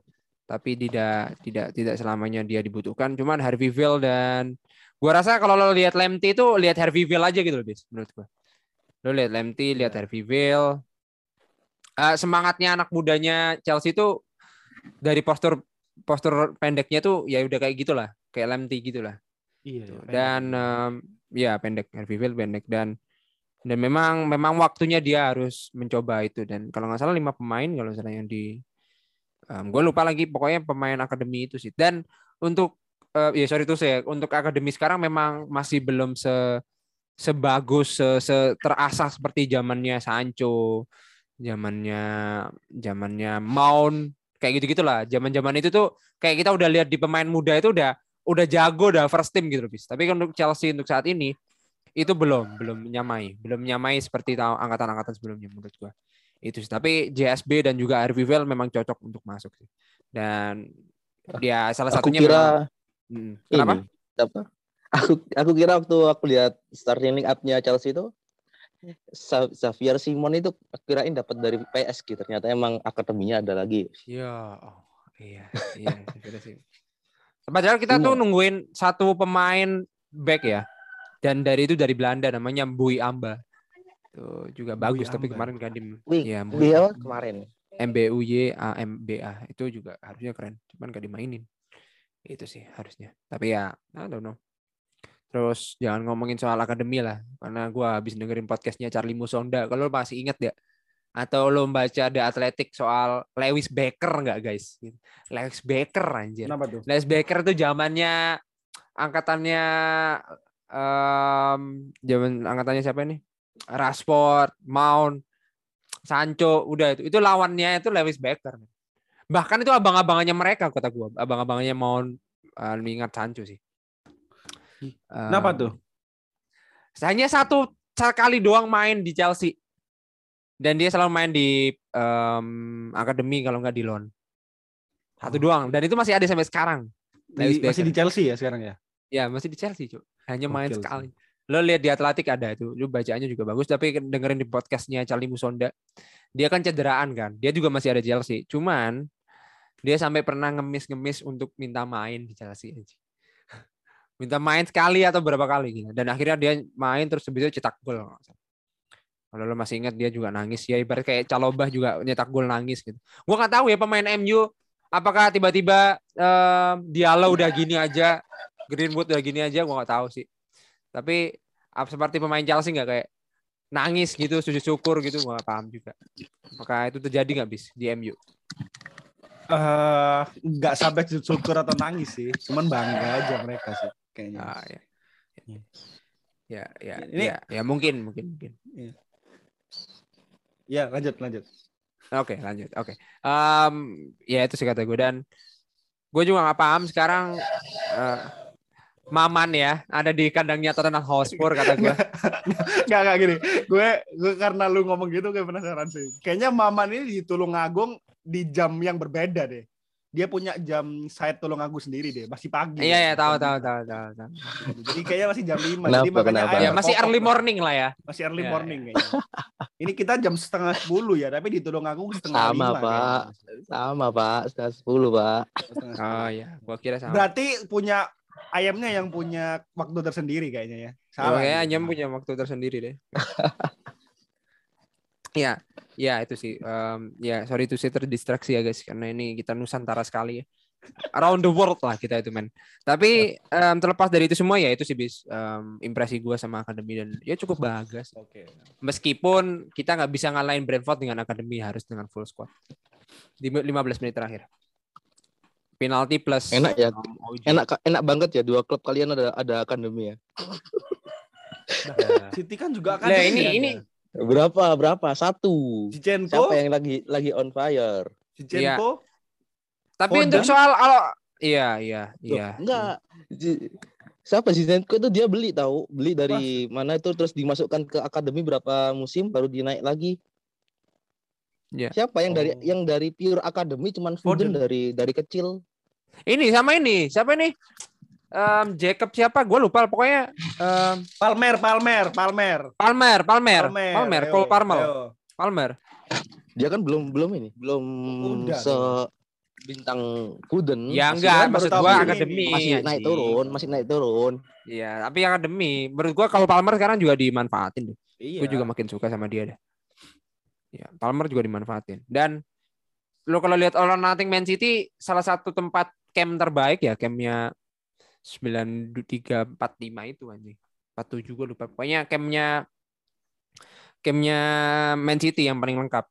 tapi tidak selamanya dia dibutuhkan. Cuman Harvey Vale dan gue rasa kalau lo lihat Lamptey itu lihat Harvey Vale aja gitu loh bis, menurut gue. Lo lihat Lamptey, lihat Harvey Vale, semangatnya anak mudanya Chelsea itu. Dari postur pendeknya tuh ya udah kayak gitulah, kayak Lamptey gitulah. Iya. Dan pendek, Harvey Vale pendek dan memang waktunya dia harus mencoba itu. Dan kalau nggak salah 5 pemain kalau salah yang di gue lupa lagi, pokoknya pemain akademi itu sih. Dan untuk untuk akademi sekarang memang masih belum sebagus terasah seperti zamannya Sancho, zamannya Mount. Kayak gitu-gitulah. Zaman-zaman itu tuh kayak kita udah lihat di pemain muda itu udah jago, udah first team gitu loh, bis. Tapi untuk Chelsea untuk saat ini itu belum menyamai seperti angkatan-angkatan sebelumnya menurut gua. Itu sih. Tapi JSB dan juga Harvey Vale memang cocok untuk masuk sih. Dan dia salah satunya. Aku kira kenapa? Aku kira waktu aku lihat starting lineup-nya Chelsea itu Xavier Simon itu kirain dapat dari PSG, ternyata emang akademinya ada lagi. Ya, oh iya. Padahal kita tuh nungguin satu pemain back ya. Dan dari itu dari Belanda namanya Mbui Amba. Tuh juga bagus Mbui tapi Amba. Kemarin kan di ya, kemarin MBUYAMBA itu juga harusnya keren. Cuman gak dimainin. Itu sih harusnya. Tapi ya I don't know. Terus jangan ngomongin soal akademi lah. Karena gue habis dengerin podcastnya Charlie Musonda. Kalau lo masih ingat ya. Atau lo baca The Athletic soal Lewis Baker nggak guys? Lewis Baker anjir. Kenapa tuh? Lewis Baker tuh zamannya angkatannya siapa nih? Rashford, Mount, Sancho, udah itu lawannya itu Lewis Baker. Bahkan itu abang-abangannya mereka kata gua, abang-abangannya Mount mengingat Sancho sih. Kenapa tuh? Hanya satu kali doang main di Chelsea. Dan dia selalu main di akademi kalau nggak di loan. Satu doang. Dan itu masih ada sampai sekarang. Masih di Chelsea ya sekarang ya? Ya masih di Chelsea. Cuk. Hanya main Chelsea sekali. Lo lihat di Atletik ada itu. Lo bacaannya juga bagus. Tapi dengerin di podcastnya Charlie Musonda. Dia kan cederaan kan. Dia juga masih ada di Chelsea. Cuman dia sampai pernah ngemis-ngemis untuk minta main di Chelsea. Minta main sekali atau berapa kali. Gitu. Dan akhirnya dia main terus sebetulnya cetak gol. Kalau lo masih ingat dia juga nangis ya, ibarat kayak Calobah juga nyetak gol nangis gitu. Gue nggak tahu ya pemain MU apakah tiba-tiba Diallo udah gini aja, Greenwood udah gini aja, gue nggak tahu sih. Tapi seperti pemain Chelsea nggak kayak nangis gitu, sujud syukur gitu, gue nggak paham juga. Apakah itu terjadi nggak bis di MU? Nggak sampai sujud syukur atau nangis sih, cuman bangga aja mereka sih kayaknya. Mungkin. Ya. Ya lanjut. Oke, lanjut. Oke. Ya itu sih kata gue dan gue juga nggak paham sekarang Maman ya ada di kandangnya Tottenham Hotspur kata gue. Nggak gini. Gue karena lu ngomong gitu gue penasaran sih. Kayaknya Maman ini di Tulungagung di jam yang berbeda deh. Dia punya jam saya Tulungagung sendiri deh, masih pagi. Iya, tahu. Jadi kayaknya masih jam 5. Kenapa, jadi makanya ya, masih early morning lah ya. Masih early morning kayaknya. Ini kita jam 9:30 ya, tapi di Tulungagung 4:30. Sama, Pak. 9:10, Pak. Oh iya, gua kira sama. Berarti punya ayamnya yang punya waktu tersendiri kayaknya ya. Salah. Kayaknya ayam punya waktu tersendiri deh. Ya itu sih. Sorry to say terdistraksi ya guys karena ini kita Nusantara sekali ya. Around the world lah kita itu men. Tapi terlepas dari itu semua ya itu sih bis impresi gue sama akademi dan ya cukup bagus. Oke. Meskipun kita nggak bisa ngalahin Brentford dengan akademi harus dengan full squad. Di 15 menit terakhir. Penalti plus. Enak ya. Enak banget ya dua klub kalian ada akademi ya. Nah, City kan juga akademi. Nah, ini. Berapa? 1. Zinchenko. Siapa yang lagi on fire? Zinchenko. Ya. Tapi Foden? Untuk soal iya. Enggak. Siapa Zinchenko itu dia beli dari mana itu terus dimasukkan ke akademi berapa musim baru dinaik lagi. Ya. Siapa yang dari pure akademi cuman Foden dari kecil. Ini sama ini. Siapa ini? Jacob siapa? Gue lupa pokoknya Palmer. Cole Palmer. Palmer. Dia kan belum udah, se bintang Foden. Ya enggak, maksud gue akademi masih naik turun. Iya, tapi akademi menurut gue kalau Palmer sekarang juga dimanfaatin deh. Iya. Gue juga makin suka sama dia deh. Ya, Palmer juga dimanfaatin. Dan lo kalau lihat All or Nothing Man City salah satu tempat camp terbaik ya campnya 9345 itu anjing. 47 gue lupa. Pokoknya campnya Man City yang paling lengkap.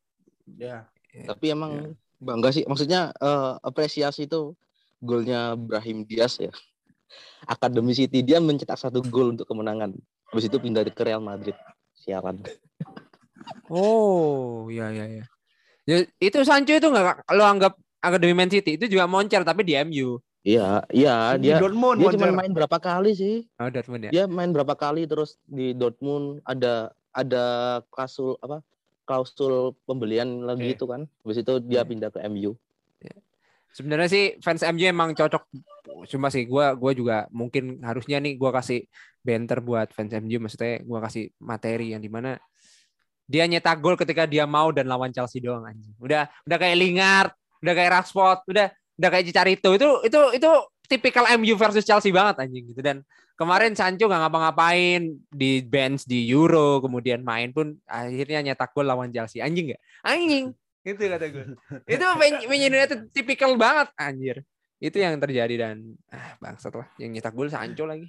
Ya. Tapi emang bangga sih. Maksudnya apresiasi itu golnya Brahim Diaz ya. Akademi City dia mencetak 1 gol untuk kemenangan. Habis itu pindah ke Real Madrid. Siaran. Oh, ya. Ya itu Sancho itu enggak lo anggap akademi Man City itu juga moncer tapi di MU. Iya, dia cuma main berapa kali sih? Oh, Dortmund ya. Dia main berapa kali terus di Dortmund ada klausul pembelian lagi itu kan. Habis itu dia pindah ke MU. Sebenarnya sih fans MU emang cocok. Cuma sih gua juga mungkin harusnya nih gua kasih banter buat fans MU, maksudnya gua kasih materi yang dimana dia nyetak gol ketika dia mau dan lawan Chelsea doang anjing. Udah kayak Lingard, udah kayak Rashford, udah kayak Cicarito itu tipikal MU versus Chelsea banget anjing gitu. Dan kemarin Sancho gak ngapa-ngapain, di bench di Euro, kemudian main pun akhirnya nyetak gol lawan Chelsea. Anjing gak? Anjing. Itu kata gue. Itu Man United tipikal banget anjir. Itu yang terjadi dan bangsat lah, yang nyetak gol Sancho lagi.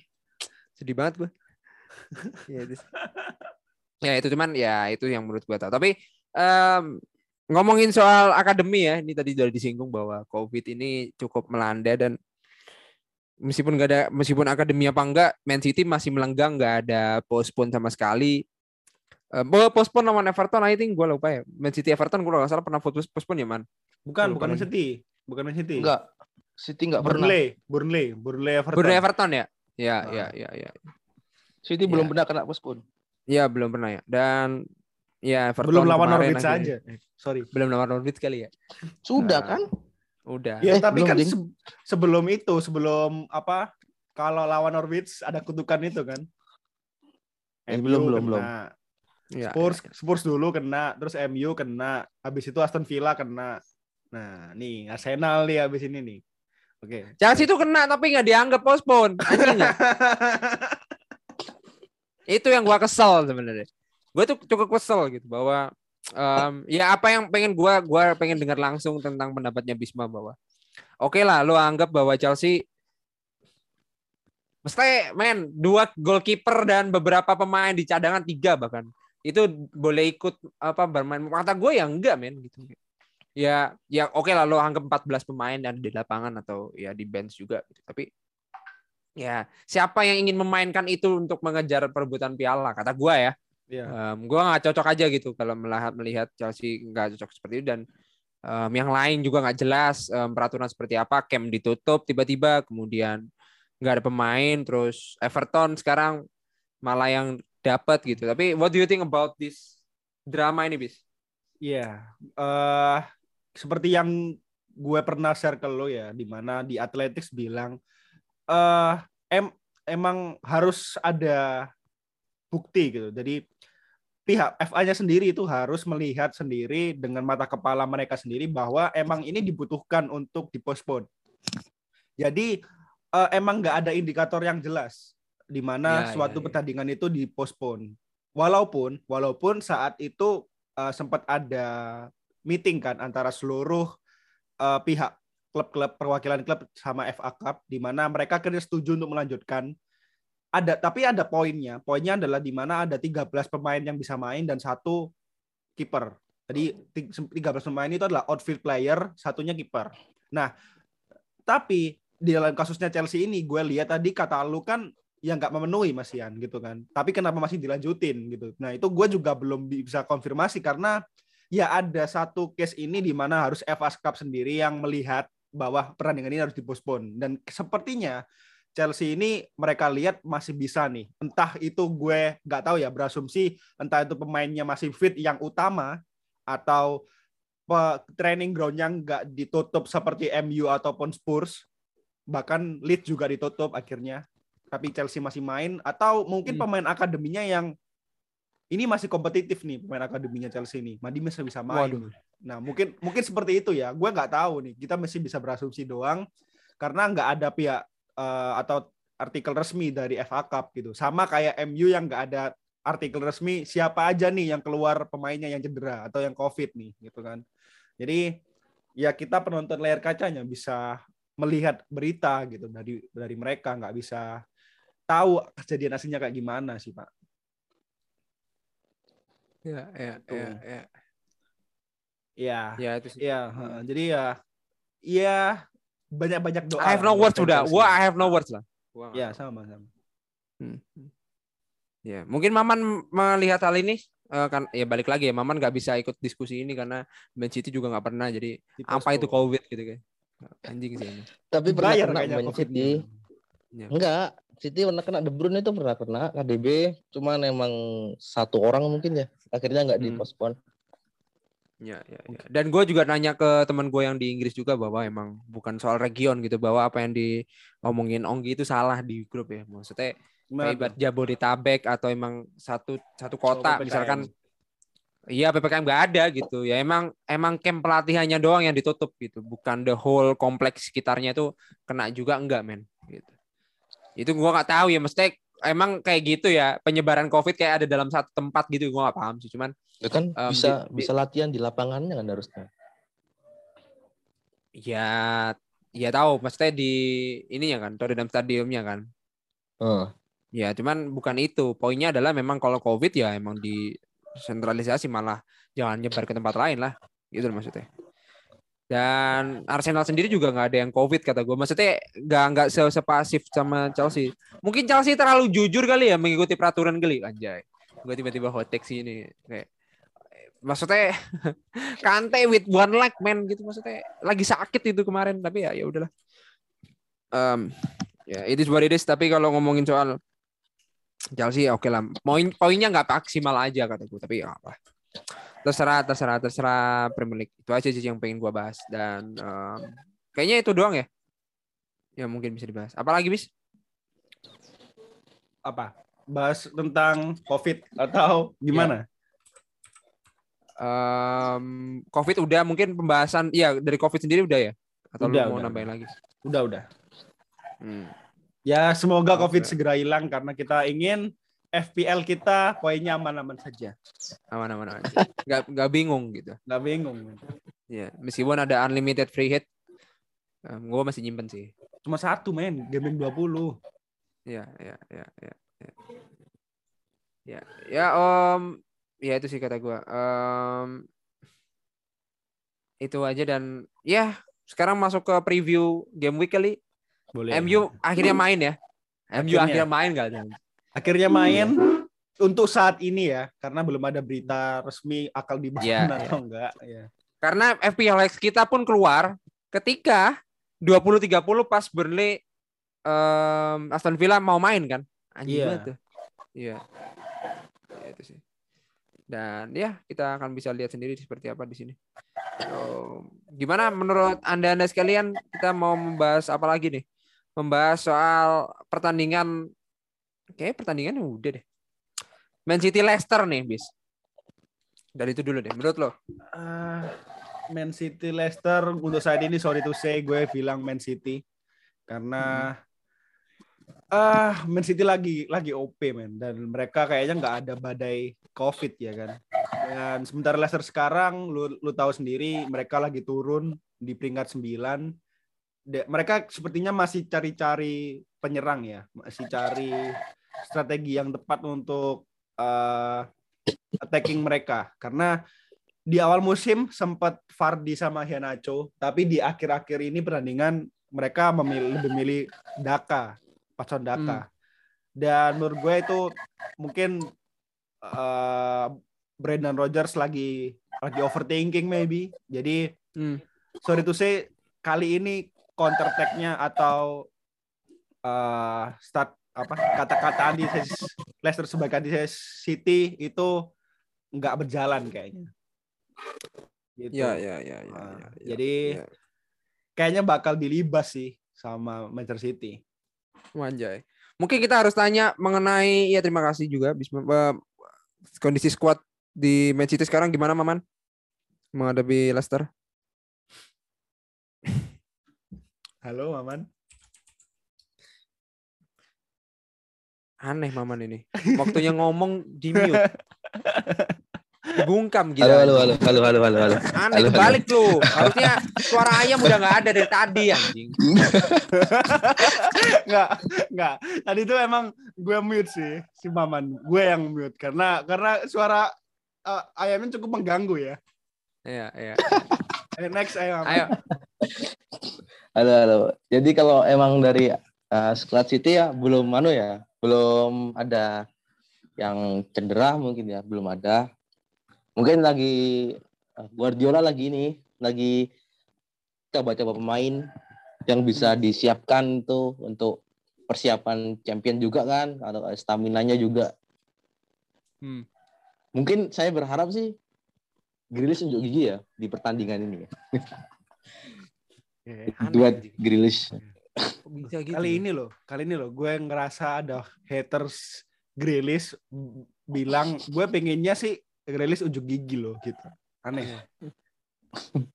Sedih banget gue. Ya itu cuman ya itu yang menurut gue tahu. Tapi ngomongin soal akademi ya, ini tadi sudah disinggung bahwa COVID ini cukup melanda dan meskipun nggak ada, meskipun akademi apa enggak, Man City masih melenggang, nggak ada postpone sama sekali. Postpone lawan Everton, I think gue lupa ya. Man City Everton gue nggak salah pernah postpone ya man? Bukan Man City, bukan Man City. Enggak, City nggak pernah. Burnley Everton. Burnley Everton ya? Ya. City belum pernah kena postpone. Ya belum pernah ya. Dan ya Everton belum lawan Norwich aja. Belum lawan Norwich kali ya. Sudah kan? Udah. Ya tapi kan sebelum apa? Kalau lawan Norwich ada kutukan itu kan? MU belum. Ya, Spurs dulu kena, terus MU kena, habis itu Aston Villa kena. Nah, nih Arsenal nih habis ini nih. Oke. Chelsea itu kena tapi enggak dianggap postpone. Itu yang gue kesel sebenarnya. Gue tuh cukup kesel gitu bahwa ya apa yang pengen gue pengen dengar langsung tentang pendapatnya Bisma bahwa oke lah lo anggap bahwa Chelsea mesti men 2 goalkeeper dan beberapa pemain di cadangan 3 bahkan itu boleh ikut apa bermain. Kata gue ya enggak men gitu. Ya oke lah lo anggap 14 pemain dan di lapangan atau ya di bench juga gitu. Tapi ya, siapa yang ingin memainkan itu untuk mengejar perebutan piala? Kata gue ya. Yeah. Gue nggak cocok aja gitu kalau melihat Chelsea nggak cocok seperti itu. Dan yang lain juga nggak jelas peraturan seperti apa. Camp ditutup tiba-tiba, kemudian nggak ada pemain. Terus Everton sekarang malah yang dapat gitu. Tapi what do you think about this drama ini, Bis? Iya, seperti yang gue pernah share ke lo ya, dimana di Athletics bilang emang harus ada bukti gitu. Jadi pihak FA-nya sendiri itu harus melihat sendiri dengan mata kepala mereka sendiri bahwa emang ini dibutuhkan untuk dipospon. Jadi emang nggak ada indikator yang jelas di mana suatu pertandingan itu dipospon. Walaupun saat itu sempat ada meeting kan antara seluruh pihak klub-klub, perwakilan klub sama FA Cup, di mana mereka akhirnya setuju untuk melanjutkan. Tapi ada poinnya. Poinnya adalah di mana ada 13 pemain yang bisa main dan 1 kiper. Jadi 13 pemain itu adalah outfield player, satunya kiper. Nah, tapi di dalam kasusnya Chelsea ini gue lihat tadi kata lu kan yang nggak memenuhi Mas Ian gitu kan. Tapi kenapa masih dilanjutin gitu. Nah, itu gue juga belum bisa konfirmasi karena ya ada satu case ini di mana harus FA Cup sendiri yang melihat bahwa pertandingan ini harus dipospon dan sepertinya Chelsea ini mereka lihat masih bisa nih, entah itu gue nggak tahu ya, berasumsi entah itu pemainnya masih fit yang utama atau training groundnya nggak ditutup seperti MU ataupun Spurs, bahkan Leeds juga ditutup akhirnya tapi Chelsea masih main, atau mungkin pemain akademinya yang ini masih kompetitif nih, pemain akademinya Chelsea ini. Madi masih bisa main. Waduh. Nah, mungkin seperti itu ya. Gue nggak tahu nih. Kita masih bisa berasumsi doang karena nggak ada pihak atau artikel resmi dari FA Cup gitu. Sama kayak MU yang nggak ada artikel resmi siapa aja nih yang keluar pemainnya yang cedera atau yang COVID nih gitu kan. Jadi ya kita penonton layar kacanya bisa melihat berita gitu dari mereka, nggak bisa tahu kejadian aslinya kayak gimana sih Pak. Ya. Jadi ya banyak doa. I have no words udah. I have no words lah. Ya sama. Ya mungkin Maman melihat hal ini kan ya balik lagi ya Maman nggak bisa ikut diskusi ini karena Man City juga nggak pernah. Jadi apa itu COVID gitu kan? Anjing sih. Ini. Tapi pernah Man City. Enggak. City pernah kena, De Bruyne itu pernah kena KDB, cuman emang 1 orang mungkin ya, akhirnya nggak dipospon. Ya. Dan gue juga nanya ke teman gue yang di Inggris juga bahwa emang bukan soal region gitu, bahwa apa yang diomongin Onggi itu salah di grup ya, maksudnya hebat Jabodetabek atau emang satu kota misalkan Iya, PPKM nggak ada gitu. Ya emang camp pelatihannya doang yang ditutup gitu. Bukan the whole kompleks sekitarnya itu kena juga enggak, men. Gitu. Itu gua nggak tahu ya, mesti emang kayak gitu ya. Penyebaran COVID kayak ada dalam satu tempat gitu, gua nggak paham sih. Cuman ya kan bisa latihan di lapangannya kan harusnya. Ya tahu, mesti di ininya kan, atau di dalam stadiumnya kan. Ya, cuman bukan itu. Poinnya adalah memang kalau COVID ya emang di sentralisasi, malah jangan nyebar ke tempat lain lah, gitu maksudnya. Dan Arsenal sendiri juga nggak ada yang COVID kata gue, maksudnya nggak sepasif sama Chelsea. Mungkin Chelsea terlalu jujur kali ya mengikuti peraturan geli, anjay. Gue tiba-tiba hot take sih ini, kayak maksudnya Kante with one leg man gitu, maksudnya lagi sakit itu kemarin, tapi ya udahlah. Ya it is what it is. Tapi kalau ngomongin soal Chelsea oke lah, poinnya nggak maksimal aja kata gue, tapi ya apa, terserah Premier League. Itu aja sih yang pengen gue bahas, dan kayaknya itu doang ya yang mungkin bisa dibahas. Apalagi bis apa, bahas tentang COVID atau gimana? Ya. COVID udah, mungkin pembahasan ya dari COVID sendiri udah ya, atau udah, lu mau nambahin lagi? Udah. Ya, semoga COVID segera hilang karena kita ingin FPL kita poinnya aman-aman saja. Aman-aman aja. Nggak bingung gitu. Nggak bingung. Ya, meskipun ada unlimited free hit, gue masih nyimpen sih. Cuma satu, men. Gaming 20. Ya, itu sih kata gue. Itu aja, dan ya, sekarang masuk ke preview game week kali. Boleh. MU akhirnya main ya. MU akhirnya main gak? Akhirnya main untuk saat ini ya, karena belum ada berita resmi akan dibahas atau enggak. Ya. Karena FPL kita pun keluar ketika 20.30 pas Burnley Aston Villa mau main kan. Anjir tuh. Iya. Ya, itu sih. Dan ya kita akan bisa lihat sendiri seperti apa di sini. So, gimana menurut anda sekalian, kita mau membahas apa lagi nih? Membahas soal pertandingan, kayaknya pertandingan udah deh. Man City Leicester nih, bis. Dari itu dulu deh, menurut lo? Man City Leicester untuk saat ini, sorry to say, gue bilang Man City karena Man City lagi OP men, dan mereka kayaknya nggak ada badai COVID ya kan. Dan sementara Leicester sekarang lu tahu sendiri mereka lagi turun di peringkat 9. Mereka sepertinya masih cari-cari penyerang ya, masih cari strategi yang tepat untuk attacking mereka. Karena di awal musim sempat Vardy sama Iheanacho, tapi di akhir-akhir ini pertandingan mereka lebih milih Patson Daka. Dan menurut gue itu mungkin Brendan Rodgers lagi overthinking maybe. Jadi sorry to say, kali ini counter attack-nya atau kata-kata anti-ses Leicester sebagai anti-ses City itu nggak berjalan kayaknya. Gitu. Ya. Jadi kayaknya bakal dilibas sih sama Manchester City. Wanjai. Mungkin kita harus tanya mengenai, ya terima kasih juga Bisma, kondisi squad di Man City sekarang gimana, Maman? Menghadapi Leicester. Halo, Maman. Aneh Maman ini. Waktunya ngomong di mute. Bungkam gitu. Halo. Aneh, balik lu. Harusnya suara ayam udah nggak ada dari tadi anjing. Nggak. Tadi itu emang gue mute sih, si Maman. Gue yang mute karena suara ayamnya cukup mengganggu ya. Iya. Next ayam. Halo. Jadi kalau emang dari Squad City ya belum ada yang cedera mungkin ya, belum ada. Mungkin lagi Guardiola lagi coba-coba pemain yang bisa disiapkan tuh untuk persiapan champion juga kan, ada stamina-nya juga. Mungkin saya berharap sih Grealish unjuk gigi ya di pertandingan ini. Duet Grealish. Bisa gitu. Kali ini loh gue ngerasa ada haters Grealish bilang gue pengennya sih rilis unjuk gigi loh gitu. Aneh.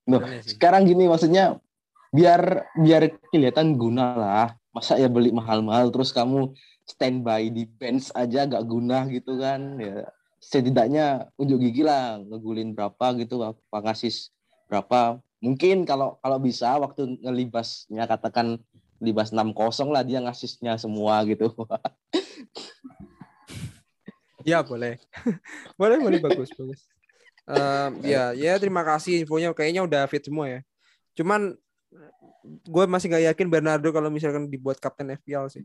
Loh, aneh sekarang gini maksudnya biar kelihatan guna lah. Masa ya beli mahal-mahal terus kamu standby di bench aja gak guna gitu kan ya. Setidaknya unjuk gigi lah, ngegulin berapa gitu, apa ngasih berapa. Mungkin kalau bisa waktu ngelibasnya katakan libas 6-0 lah dia ngasihnya semua gitu. Ya boleh. boleh bagus. Ya terima kasih infonya, kayaknya udah fit semua ya. Cuman gue masih gak yakin Bernardo kalau misalkan dibuat kapten FPL sih.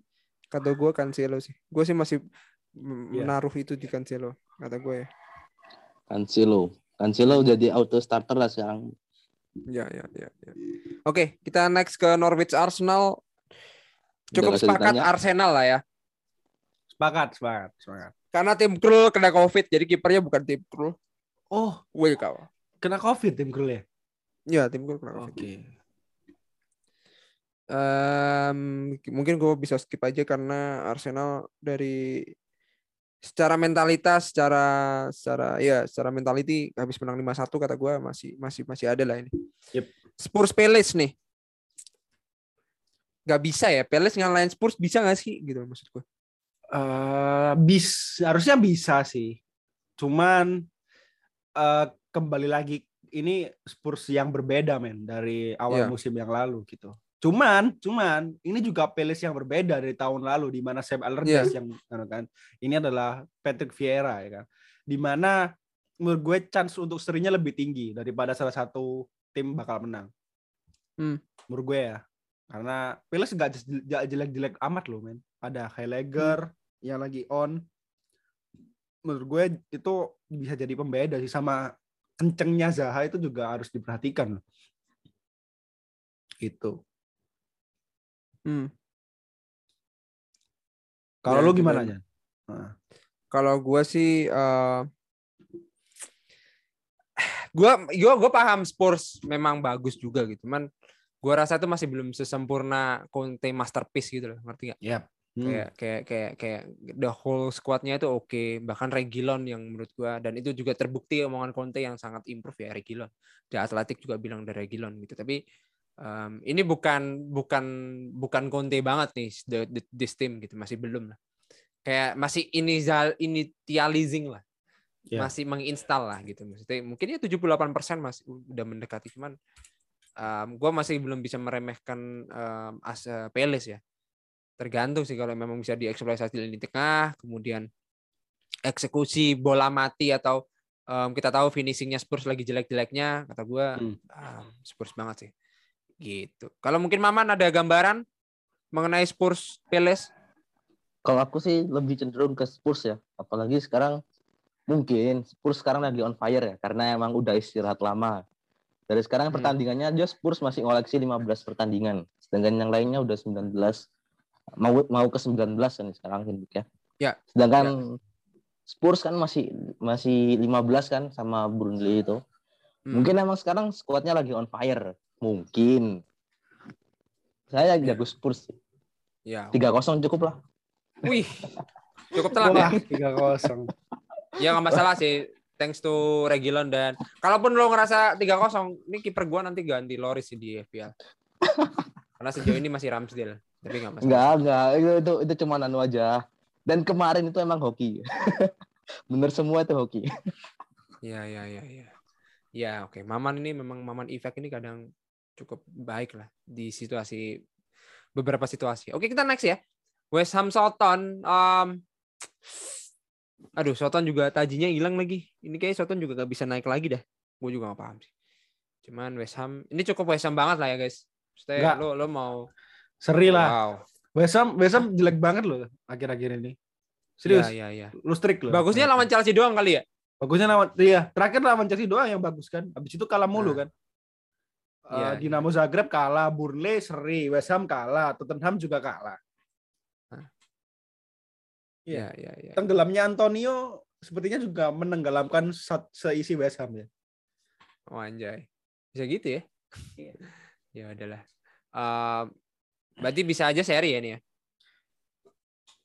Kata gue Cancelo sih. Gue sih masih menaruh itu di Cancelo kata gue ya. Cancelo jadi auto starter lah sekarang. Ya. Oke, kita next ke Norwich Arsenal. Cukup sepakat Arsenal lah ya. Sepakat. Karena tim Krul kena Covid, jadi kipernya bukan tim Krul. Oh, Wilkawa. Kena Covid tim Krul ya? Iya, tim Krul kena Covid. Okay. Mungkin gue bisa skip aja karena Arsenal dari secara mentalitas, secara mentality habis menang 5-1 kata gue masih ada lah ini. Yep. Spurs Palace nih, nggak bisa ya Palace ngalahin Spurs, bisa nggak sih gitu maksud gue? Harusnya bisa sih, cuman kembali lagi ini Spurs yang berbeda men dari awal musim yang lalu gitu. Cuman ini juga Palace yang berbeda dari tahun lalu di mana Sam Allardyce yang kan. Ini adalah Patrick Vieira ya kan. Di mana menurut gue chance untuk serinya lebih tinggi daripada salah satu tim bakal menang. Menurut gue ya. Karena Palace enggak jelek-jelek amat loh men. Ada Heidegger yang lagi on. Menurut gue itu bisa jadi pembeda sih, sama kencengnya Zaha itu juga harus diperhatikan. Gitu. Kalau lu gimana ya? Kalau gue sih, gue paham Spurs memang bagus juga gitu, cuman gue rasa itu masih belum sesempurna Conte masterpiece gitu loh, ngerti nggak? Yep. Kayak the whole squadnya itu oke. Bahkan Reguilon yang menurut gue, dan itu juga terbukti omongan Conte yang sangat improve ya Reguilon. The Athletic juga bilang dari Reguilon gitu, tapi ini bukan Conte banget nih this team gitu, masih belum lah, kayak masih initializing lah, masih menginstal lah gitu, maksudnya mungkin ya 78% masih udah mendekati, cuman gue masih belum bisa meremehkan Palace ya, tergantung sih kalau memang bisa dieksploitasi di tengah, kemudian eksekusi bola mati atau kita tahu finishingnya Spurs lagi jelek-jeleknya, kata gue Spurs banget sih. Gitu. Kalau mungkin Maman ada gambaran mengenai Spurs Palace? Kalau aku sih lebih cenderung ke Spurs ya. Apalagi sekarang mungkin Spurs sekarang lagi on fire ya, karena emang udah istirahat lama. Dari sekarang pertandingannya aja Spurs masih ngoleksi 15 pertandingan, sedangkan yang lainnya udah 19. Mau ke 19 kan sekarang ya. Ya. Sedangkan Spurs kan masih 15 kan sama Burnley itu. Mungkin emang sekarang skuadnya lagi on fire. Mungkin saya jago Spurs 3-0 cukup lah. Wih, cukup telat ya 3-0. Ya nggak masalah sih, thanks to Reguilon. Dan kalaupun lo ngerasa 3-0, ini kiper gua nanti ganti Loris sih di FPL. Karena sejauh ini masih Ramsdale, tapi nggak masalah. Nggak itu cuma anu aja. Dan kemarin itu emang hoki. Bener semua itu hoki. Ya. Ya, oke. Maman ini memang Maman effect ini kadang cukup baik lah di situasi, beberapa situasi. Oke, kita next ya. West Ham Soton. Soton juga tajinya hilang lagi. Ini kayak Soton juga gak bisa naik lagi dah. Gue juga gak paham sih. Cuman West Ham, ini cukup West Ham banget lah ya guys. Maksudnya lo mau seri lah. Wow. West Ham jelek banget loh akhir-akhir ini. Serius. Ya. Lu strik loh. Bagusnya lawan Chelsea doang kali ya. Bagusnya lawan, terakhir lawan Chelsea doang yang bagus kan. Habis itu kalah mulu kan. Dinamo Zagreb kalah, Burnley seri, West Ham kalah, Tottenham juga kalah. Tenggelamnya Antonio sepertinya juga menenggelamkan seisi West Ham ya. Oh anjay. Bisa gitu ya? Ya udahlah. Berarti bisa aja seri ya nih ya?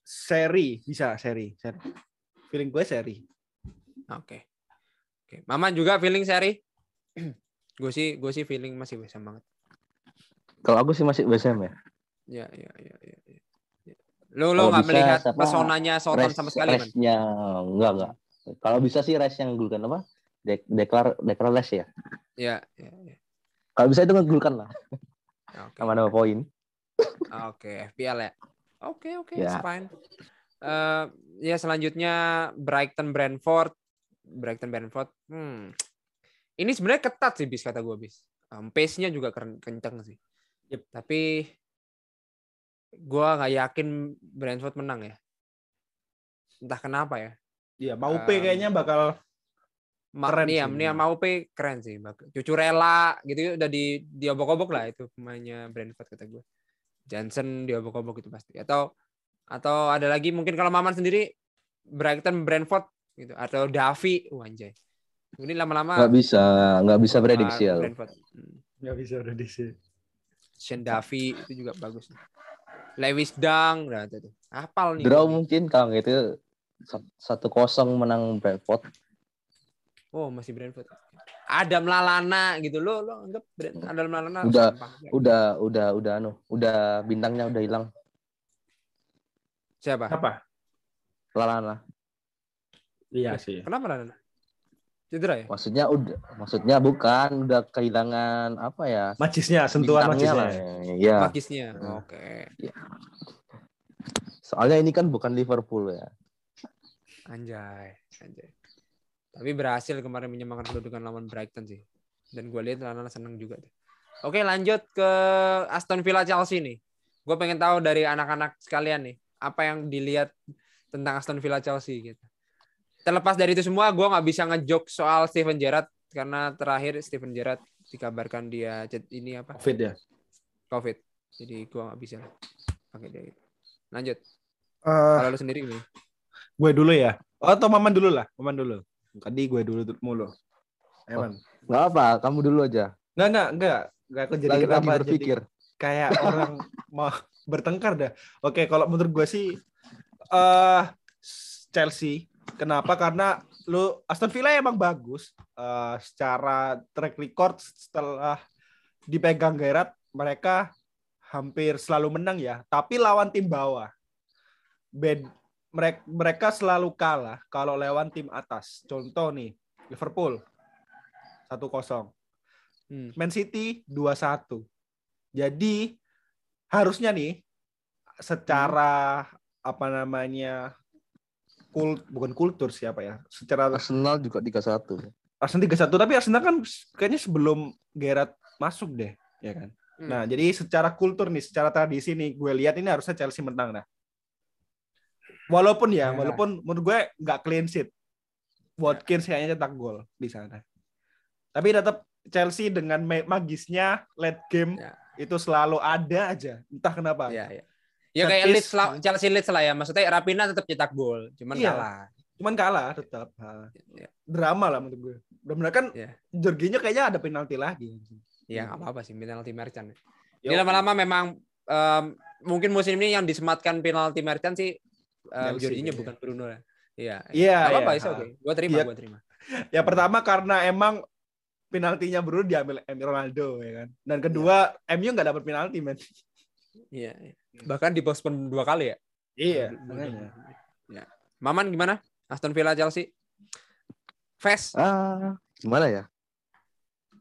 Seri, bisa seri. Feeling gue seri. Oke. Oke. Maman juga feeling Sari? Gue sih feeling masih West Ham banget. Kalau aku sih masih West Ham ya. Ya. Lo nggak melihat pesonanya Southampton sama sekali kan? Enggak. Kalau bisa sih race yang ngegulkan apa? Deklar race ya. Ya. Kalau bisa itu ngegulkan lah. Okay. Nama poin. Oke, FPL ya. Oke, ya. It's fine. Ya selanjutnya Brighton Brentford. Ini sebenarnya ketat sih bis kata gue bis. Pace-nya juga kenceng sih. Yep. Tapi gue nggak yakin Brentford menang ya. Entah kenapa ya. Iya, Maupe kayaknya bakal keren. Iya, Maupe keren sih. Cucu rela gitu udah di obok-obok lah itu pemainnya Brentford kata gue. Johnson di obok-obok itu pasti. Atau ada lagi mungkin kalau Maman sendiri Brighton Brentford gitu atau Davi anjay. Ini lama-lama nggak bisa prediksi ya. Nggak bisa prediksi. Shen Davi itu juga bagus. Lewis Dang, nah itu. Apal nih. Draw mungkin kalau gitu 1-0 menang Brentford. Oh, masih Brentford. Adam Lallana gitu lo anggap Adam Lallana udah bintangnya udah hilang. Siapa? Apa? Lallana. Iya sih. Kenapa Lallana? Cedera ya? Maksudnya bukan udah kehilangan apa ya? Macisnya, sentuhan macisnya. Iya. Macisnya. Oke. Ya. Soalnya ini kan bukan Liverpool ya. Anjay. Tapi berhasil kemarin menyemangkan kedudukan lawan Brighton sih. Dan gue lihat Lallana seneng juga. Oke, lanjut ke Aston Villa Chelsea nih. Gue pengen tahu dari anak-anak sekalian nih, apa yang dilihat tentang Aston Villa Chelsea gitu. Terlepas dari itu semua, gue nggak bisa ngejok soal Steven Gerrard karena terakhir Steven Gerrard dikabarkan dia ini apa? Covid ya. Covid. Jadi gue nggak bisa pakai dia. Lanjut. Kalau lu sendiri gimana? Gue dulu ya. Atau Maman dulu lah. Maman dulu. Tadi gue dulu mulu. Maman. Nggak apa. Kamu dulu aja. Nggak. Nggak kejadian apa. Lagi berpikir. Kayak orang mau bertengkar dah. Oke, kalau menurut gue sih Chelsea. Kenapa? Karena lu Aston Villa emang bagus secara track record setelah dipegang Gerrard mereka hampir selalu menang ya. Tapi lawan tim bawah, mereka selalu kalah kalau lawan tim atas. Contoh nih Liverpool 1-0, Man City 2-1. Jadi harusnya nih secara bukan kultur siapa ya? Secara Arsenal juga 3-1. Arsenal 3-1 tapi Arsenal kan kayaknya sebelum Gerrard masuk deh, ya kan. Nah, jadi secara kultur nih, secara tradisi nih gue lihat ini harusnya Chelsea menang dah. Walaupun menurut gue nggak clean sheet. Watkins kayaknya cetak gol di sana. Tapi tetap Chelsea dengan magisnya late game itu selalu ada aja, entah kenapa. Iya. Ya kayak Leeds lah, Chelsea Leeds lah ya. Maksudnya Rapina tetap cetak gol, cuman kalah tetap. Drama lah menurut gue. Benar kan? Jorginho kayaknya ada penalti lagi. Ya nggak apa-apa sih penalti Merchant. Ini lama-lama memang mungkin musim ini yang disematkan penalti Merchant sih Jorginho bukan Bruno ya. Iya. Nggak apa-apa sih, oke. Gue terima. Ya pertama karena emang penaltinya Bruno diambil Ronaldo ya kan. Dan kedua MU nggak dapat penalti men. Iya. Bahkan dipospon 2 kali ya. Iya. Ya. Maman gimana? Aston Villa Chelsea. Fast. Gimana ya?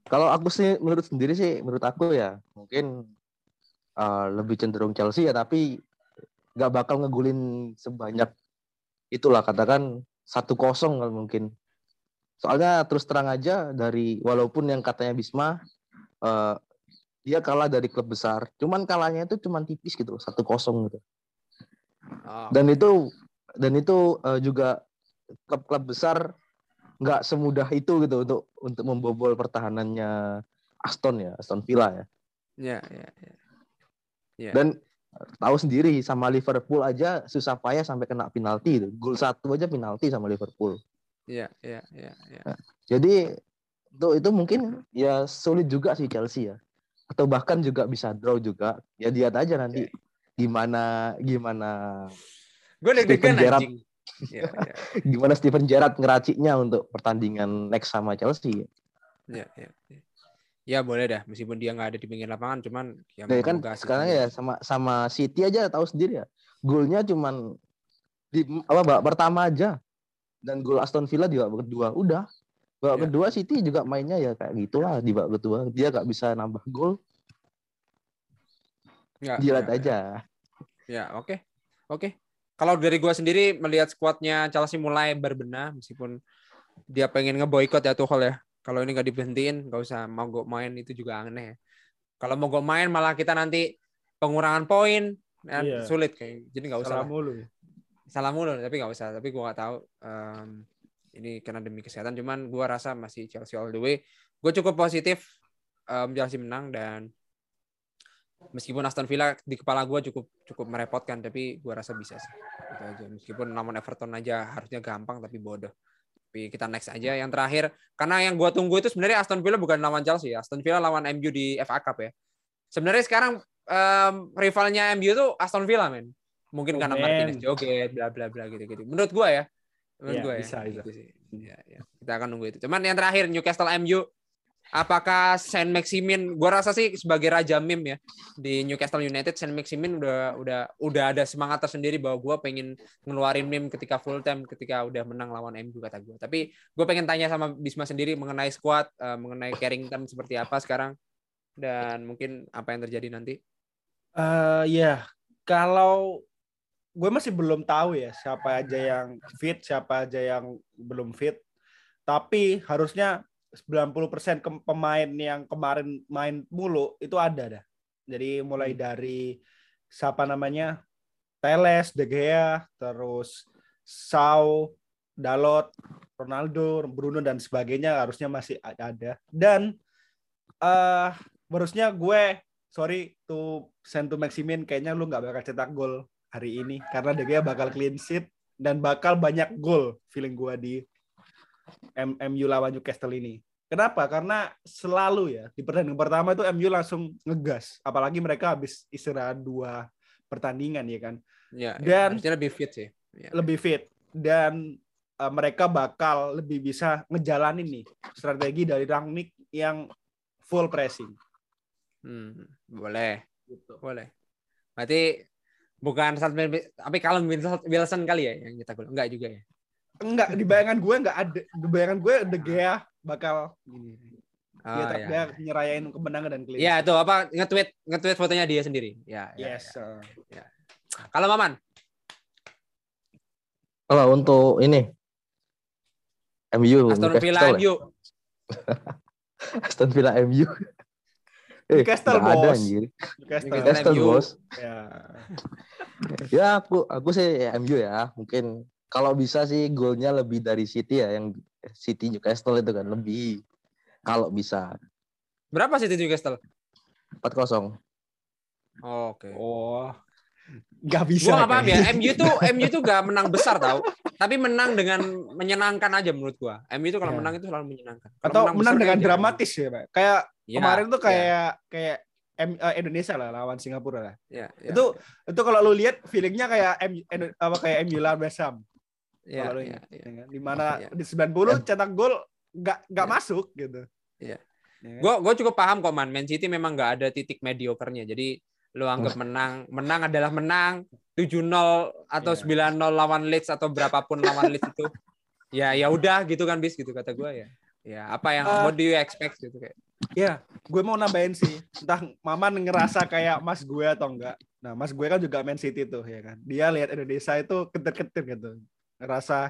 Kalau aku sih menurut aku ya mungkin lebih cenderung Chelsea ya tapi nggak bakal ngegulin sebanyak itulah katakan 1-0 mungkin. Soalnya terus terang aja walaupun yang katanya Bisma dia kalah dari klub besar, cuman kalahnya itu cuman tipis gitu, 1-0 gitu. Dan itu juga klub-klub besar nggak semudah itu gitu untuk membobol pertahanannya Aston Villa ya. Iya. Yeah. Dan tahu sendiri sama Liverpool aja susah payah sampai kena penalti itu. Gol 1 aja penalti sama Liverpool. Iya. Nah, jadi itu mungkin ya sulit juga sih Chelsea ya. Atau bahkan juga bisa draw juga. Ya lihat aja nanti gimana. Gue deg-degan anjing. Yeah, yeah. Gimana Steven Gerrard ngeraciknya untuk pertandingan next sama Chelsea? Ya, ya, ya. Ya boleh dah, meskipun dia nggak ada di pinggir lapangan, cuman ya nah, kan sekarang ya sama City aja tahu sendiri ya, golnya cuman di babak pertama aja, dan gol Aston Villa di babak kedua udah. Babak kedua City juga mainnya ya kayak gitulah di babak kedua, dia nggak bisa nambah gol. Ya, jilat aja. Ya, oke. Kalau dari gua sendiri melihat skuadnya Chelsea mulai berbenah, meskipun dia pengen ngeboikot ya Tuchel ya. Kalau ini nggak diberhentiin, nggak usah mogok main itu juga aneh. Kalau mogok main malah kita nanti pengurangan poin, sulit kayak. Jadi nggak usah. Salah mulu, tapi nggak usah. Tapi gua nggak tahu ini karena demi kesehatan. Cuman gua rasa masih Chelsea all the way. Gua cukup positif Chelsea menang, dan meskipun Aston Villa di kepala gue cukup merepotkan, tapi gue rasa bisa sih. Itu aja. Meskipun namun Everton aja harusnya gampang, tapi bodoh. Tapi kita next aja. Yang terakhir, karena yang gue tunggu itu sebenarnya Aston Villa bukan lawan Chelsea. Aston Villa lawan MU di FA Cup ya. Sebenarnya sekarang rivalnya MU itu Aston Villa men. Mungkin karena Martinez joget, bla bla bla gitu. Menurut gue ya. Menurut gue bisa. Gitu sih. Ya. Kita akan nunggu itu. Cuman yang terakhir Newcastle MU. Apakah Saint-Maximin, gue rasa sih sebagai raja meme ya di Newcastle United, Saint-Maximin udah ada semangat tersendiri bahwa gue pengen ngeluarin meme ketika full time, ketika udah menang lawan MU kata gue. Tapi gue pengen tanya sama Bisma sendiri mengenai squad, mengenai Carrington seperti apa sekarang, dan mungkin apa yang terjadi nanti. Kalau gue masih belum tahu ya siapa aja yang fit, siapa aja yang belum fit. Tapi harusnya 90% pemain yang kemarin main mulu itu ada dah. Jadi mulai dari siapa namanya? Teles, De Gea, terus Shaw, Dalot, Ronaldo, Bruno dan sebagainya harusnya masih ada. Dan harusnya gue sorry to send to Maximin, kayaknya lu nggak bakal cetak gol hari ini karena De Gea bakal clean sheet dan bakal banyak gol feeling gue di MU lawan Newcastle ini. Kenapa? Karena selalu ya di pertandingan pertama itu MU langsung ngegas, apalagi mereka habis istirahat 2 pertandingan ya kan. Ya, dan harusnya lebih fit sih. Ya. Lebih fit dan mereka bakal lebih bisa ngejalanin nih strategi dari Rangnick yang full pressing. Boleh. Gitu. Boleh. Berarti bukan tapi kalau Wilson kali ya yang kita gol. Enggak juga ya. Enggak, di bayangan gue enggak ada. Di bayangan gue De Gea bakal gini. Dia nyerayain kemenangan dan keliling. Ya, itu apa nge-tweet fotonya dia sendiri. Ya. Kalau Maman? Kalau untuk ini MU Aston Villa MU. Aston Villa MU. Newcastle bos. Newcastle bos. Ya, aku sih MU ya, mungkin kalau bisa sih golnya lebih dari City ya, yang City Newcastle itu kan lebih kalau bisa. Berapa City Newcastle? 4-0. Oke. Oh. Gak bisa. Gua apa ya? MU tuh gak menang besar tau, tapi menang dengan menyenangkan aja menurut gua. MU tuh kalau menang itu selalu menyenangkan. Kalo atau menang dengan dramatis ya, Pak. Kayak kemarin tuh kayak Indonesia lah lawan Singapura lah. Ya. Itu kalau lu lihat feelingnya kayak MU lawan West Ham. Ya, di mana di 90 cetak gol nggak masuk gitu. Iya. Yeah. Gue cukup paham kok Man City memang nggak ada titik mediokernya. Jadi lu anggap menang adalah menang 7-0 atau 9-0 lawan Leeds atau berapapun lawan Leeds itu. Ya udah gitu kan bis gitu kata gue ya. Ya apa yang what do you expect gitu kayak. Ya, gue mau nambahin sih. Entah Maman ngerasa kayak mas gue atau enggak. Nah, mas gue kan juga Man City tuh ya kan. Dia lihat Indonesia itu ketir-ketir gitu. Ngerasa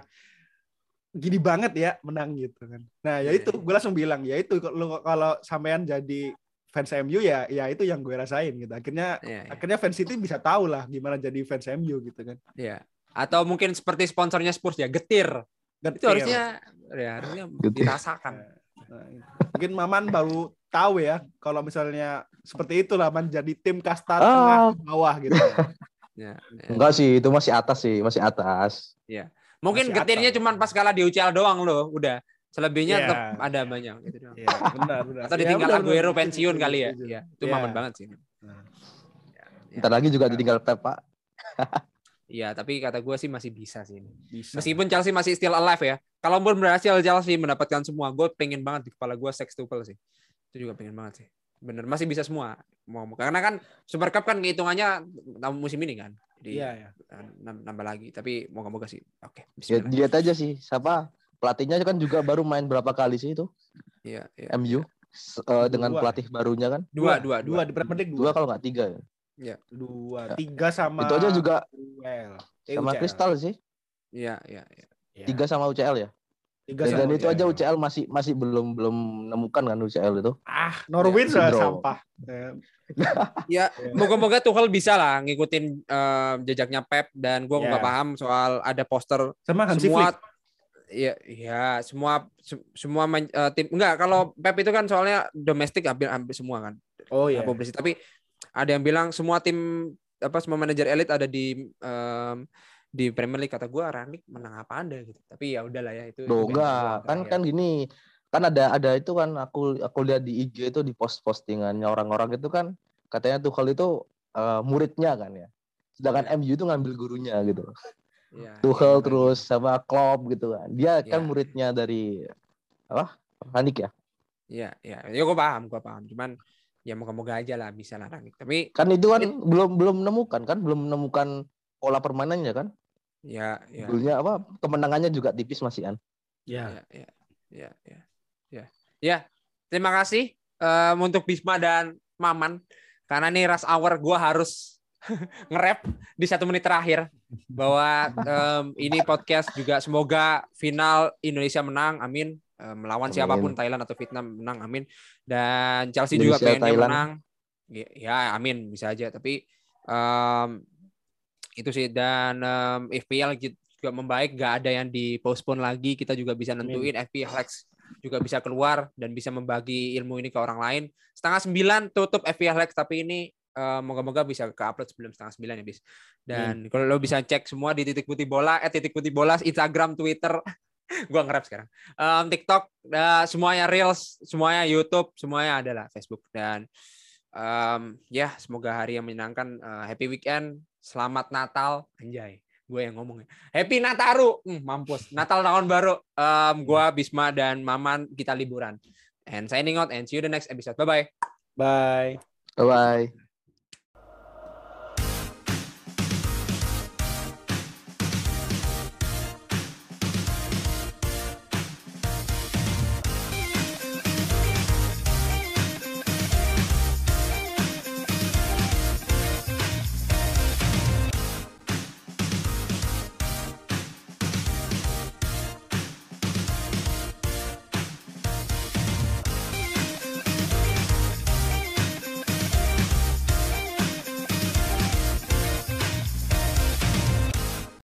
gini banget ya menang gitu kan. Nah ya itu gue langsung bilang ya itu kalau sampean jadi fans MU ya itu yang gue rasain gitu. Akhirnya fans City bisa tahu lah gimana jadi fans MU gitu kan. Iya. Atau mungkin seperti sponsornya Spurs ya getir. Itu harusnya dirasakan. Nah, mungkin Maman baru tahu ya kalau misalnya seperti itulah Man jadi tim kasta tengah ke bawah gitu. Enggak sih itu masih atas. Ya. Mungkin getirnya cuma pas kalah di UCL doang loh, udah. Selebihnya tetap ada banyak gitu doang. Iya, benar. Atau ditinggal Aguero pensiun kali ya. Iya, itu Maman banget sih. Entar lagi juga ditinggal Pep, Pak. Iya, tapi kata gue sih masih bisa sih. Bisa. Meskipun Chelsea masih still alive ya. Kalau belum berhasil Chelsea mendapatkan semua, gue pengen banget di kepala gue sextuple sih. Itu juga pengen banget sih. Bener, masih bisa semua. Mau karena kan Super Cup kan hitungannya musim ini kan. Jadi iya, nambah lagi. Tapi moga-moga sih. Oke. Ya, lihat aja sih. Siapa pelatihnya kan juga baru main berapa kali sih itu? Iya. Ya. MU dengan pelatih barunya kan? Dua. Di Premier League dua kalau nggak tiga ya. Ya, 2, 3 sama itu aja juga sama UCL. Kristal sih. Iya. 3 sama UCL ya. 3 sama dan itu UCL. Aja UCL masih belum menemukan kan UCL itu. Norwich ya, sampah. Ya, moga-moga Tuchel bisa lah ngikutin jejaknya Pep dan gua enggak paham soal ada poster sama semua. Iya, semua tim enggak kalau Pep itu kan soalnya domestik hampir semua kan. Oh iya. Publicity tapi ada yang bilang semua tim semua manajer elit ada di Premier League. Kata gue Rangnick menang apa anda gitu. Tapi ya udahlah ya itu. Enggak kan gini kan ada itu kan aku lihat di IG itu di postingannya orang-orang itu kan katanya Tuchel itu muridnya kan ya. Sedangkan MU itu ngambil gurunya gitu. Ya, Tuchel terus sama Klopp gitu kan. Dia kan muridnya dari Rangnick ya. Iya, gue paham. Cuman ya moga-moga aja lah bisa larang. Tapi kan itu kan belum menemukan pola permainannya kan? Ya. Dulunya kemenangannya juga tipis masih kan? Ya. Terima kasih untuk Bisma dan Maman karena nih rush hour gue harus nge-rap di 1 menit terakhir bahwa ini podcast juga semoga final Indonesia menang, amin. Melawan siapapun Thailand atau Vietnam menang, amin. Dan Chelsea Indonesia juga pengennya menang, ya amin bisa aja. Tapi itu sih dan FPL juga membaik, nggak ada yang dipostpone lagi. Kita juga bisa nentuin FPL Lex juga bisa keluar dan bisa membagi ilmu ini ke orang lain. 8:30 tutup FPL Lex tapi ini moga-moga bisa ke-upload sebelum 8:30 ya bis. Dan kalau lo bisa cek semua di @titikputihbola Instagram, Twitter. Gue nge-rap sekarang. TikTok, semuanya Reels, semuanya YouTube, semuanya adalah Facebook. Dan semoga hari yang menyenangkan. Happy weekend, selamat Natal. Anjay, gue yang ngomongnya. Happy Nataru, mampus. Natal tahun baru. Gue, Bisma, dan Maman, kita liburan. And signing out and see you the next episode. Bye-bye. Bye. Bye-bye.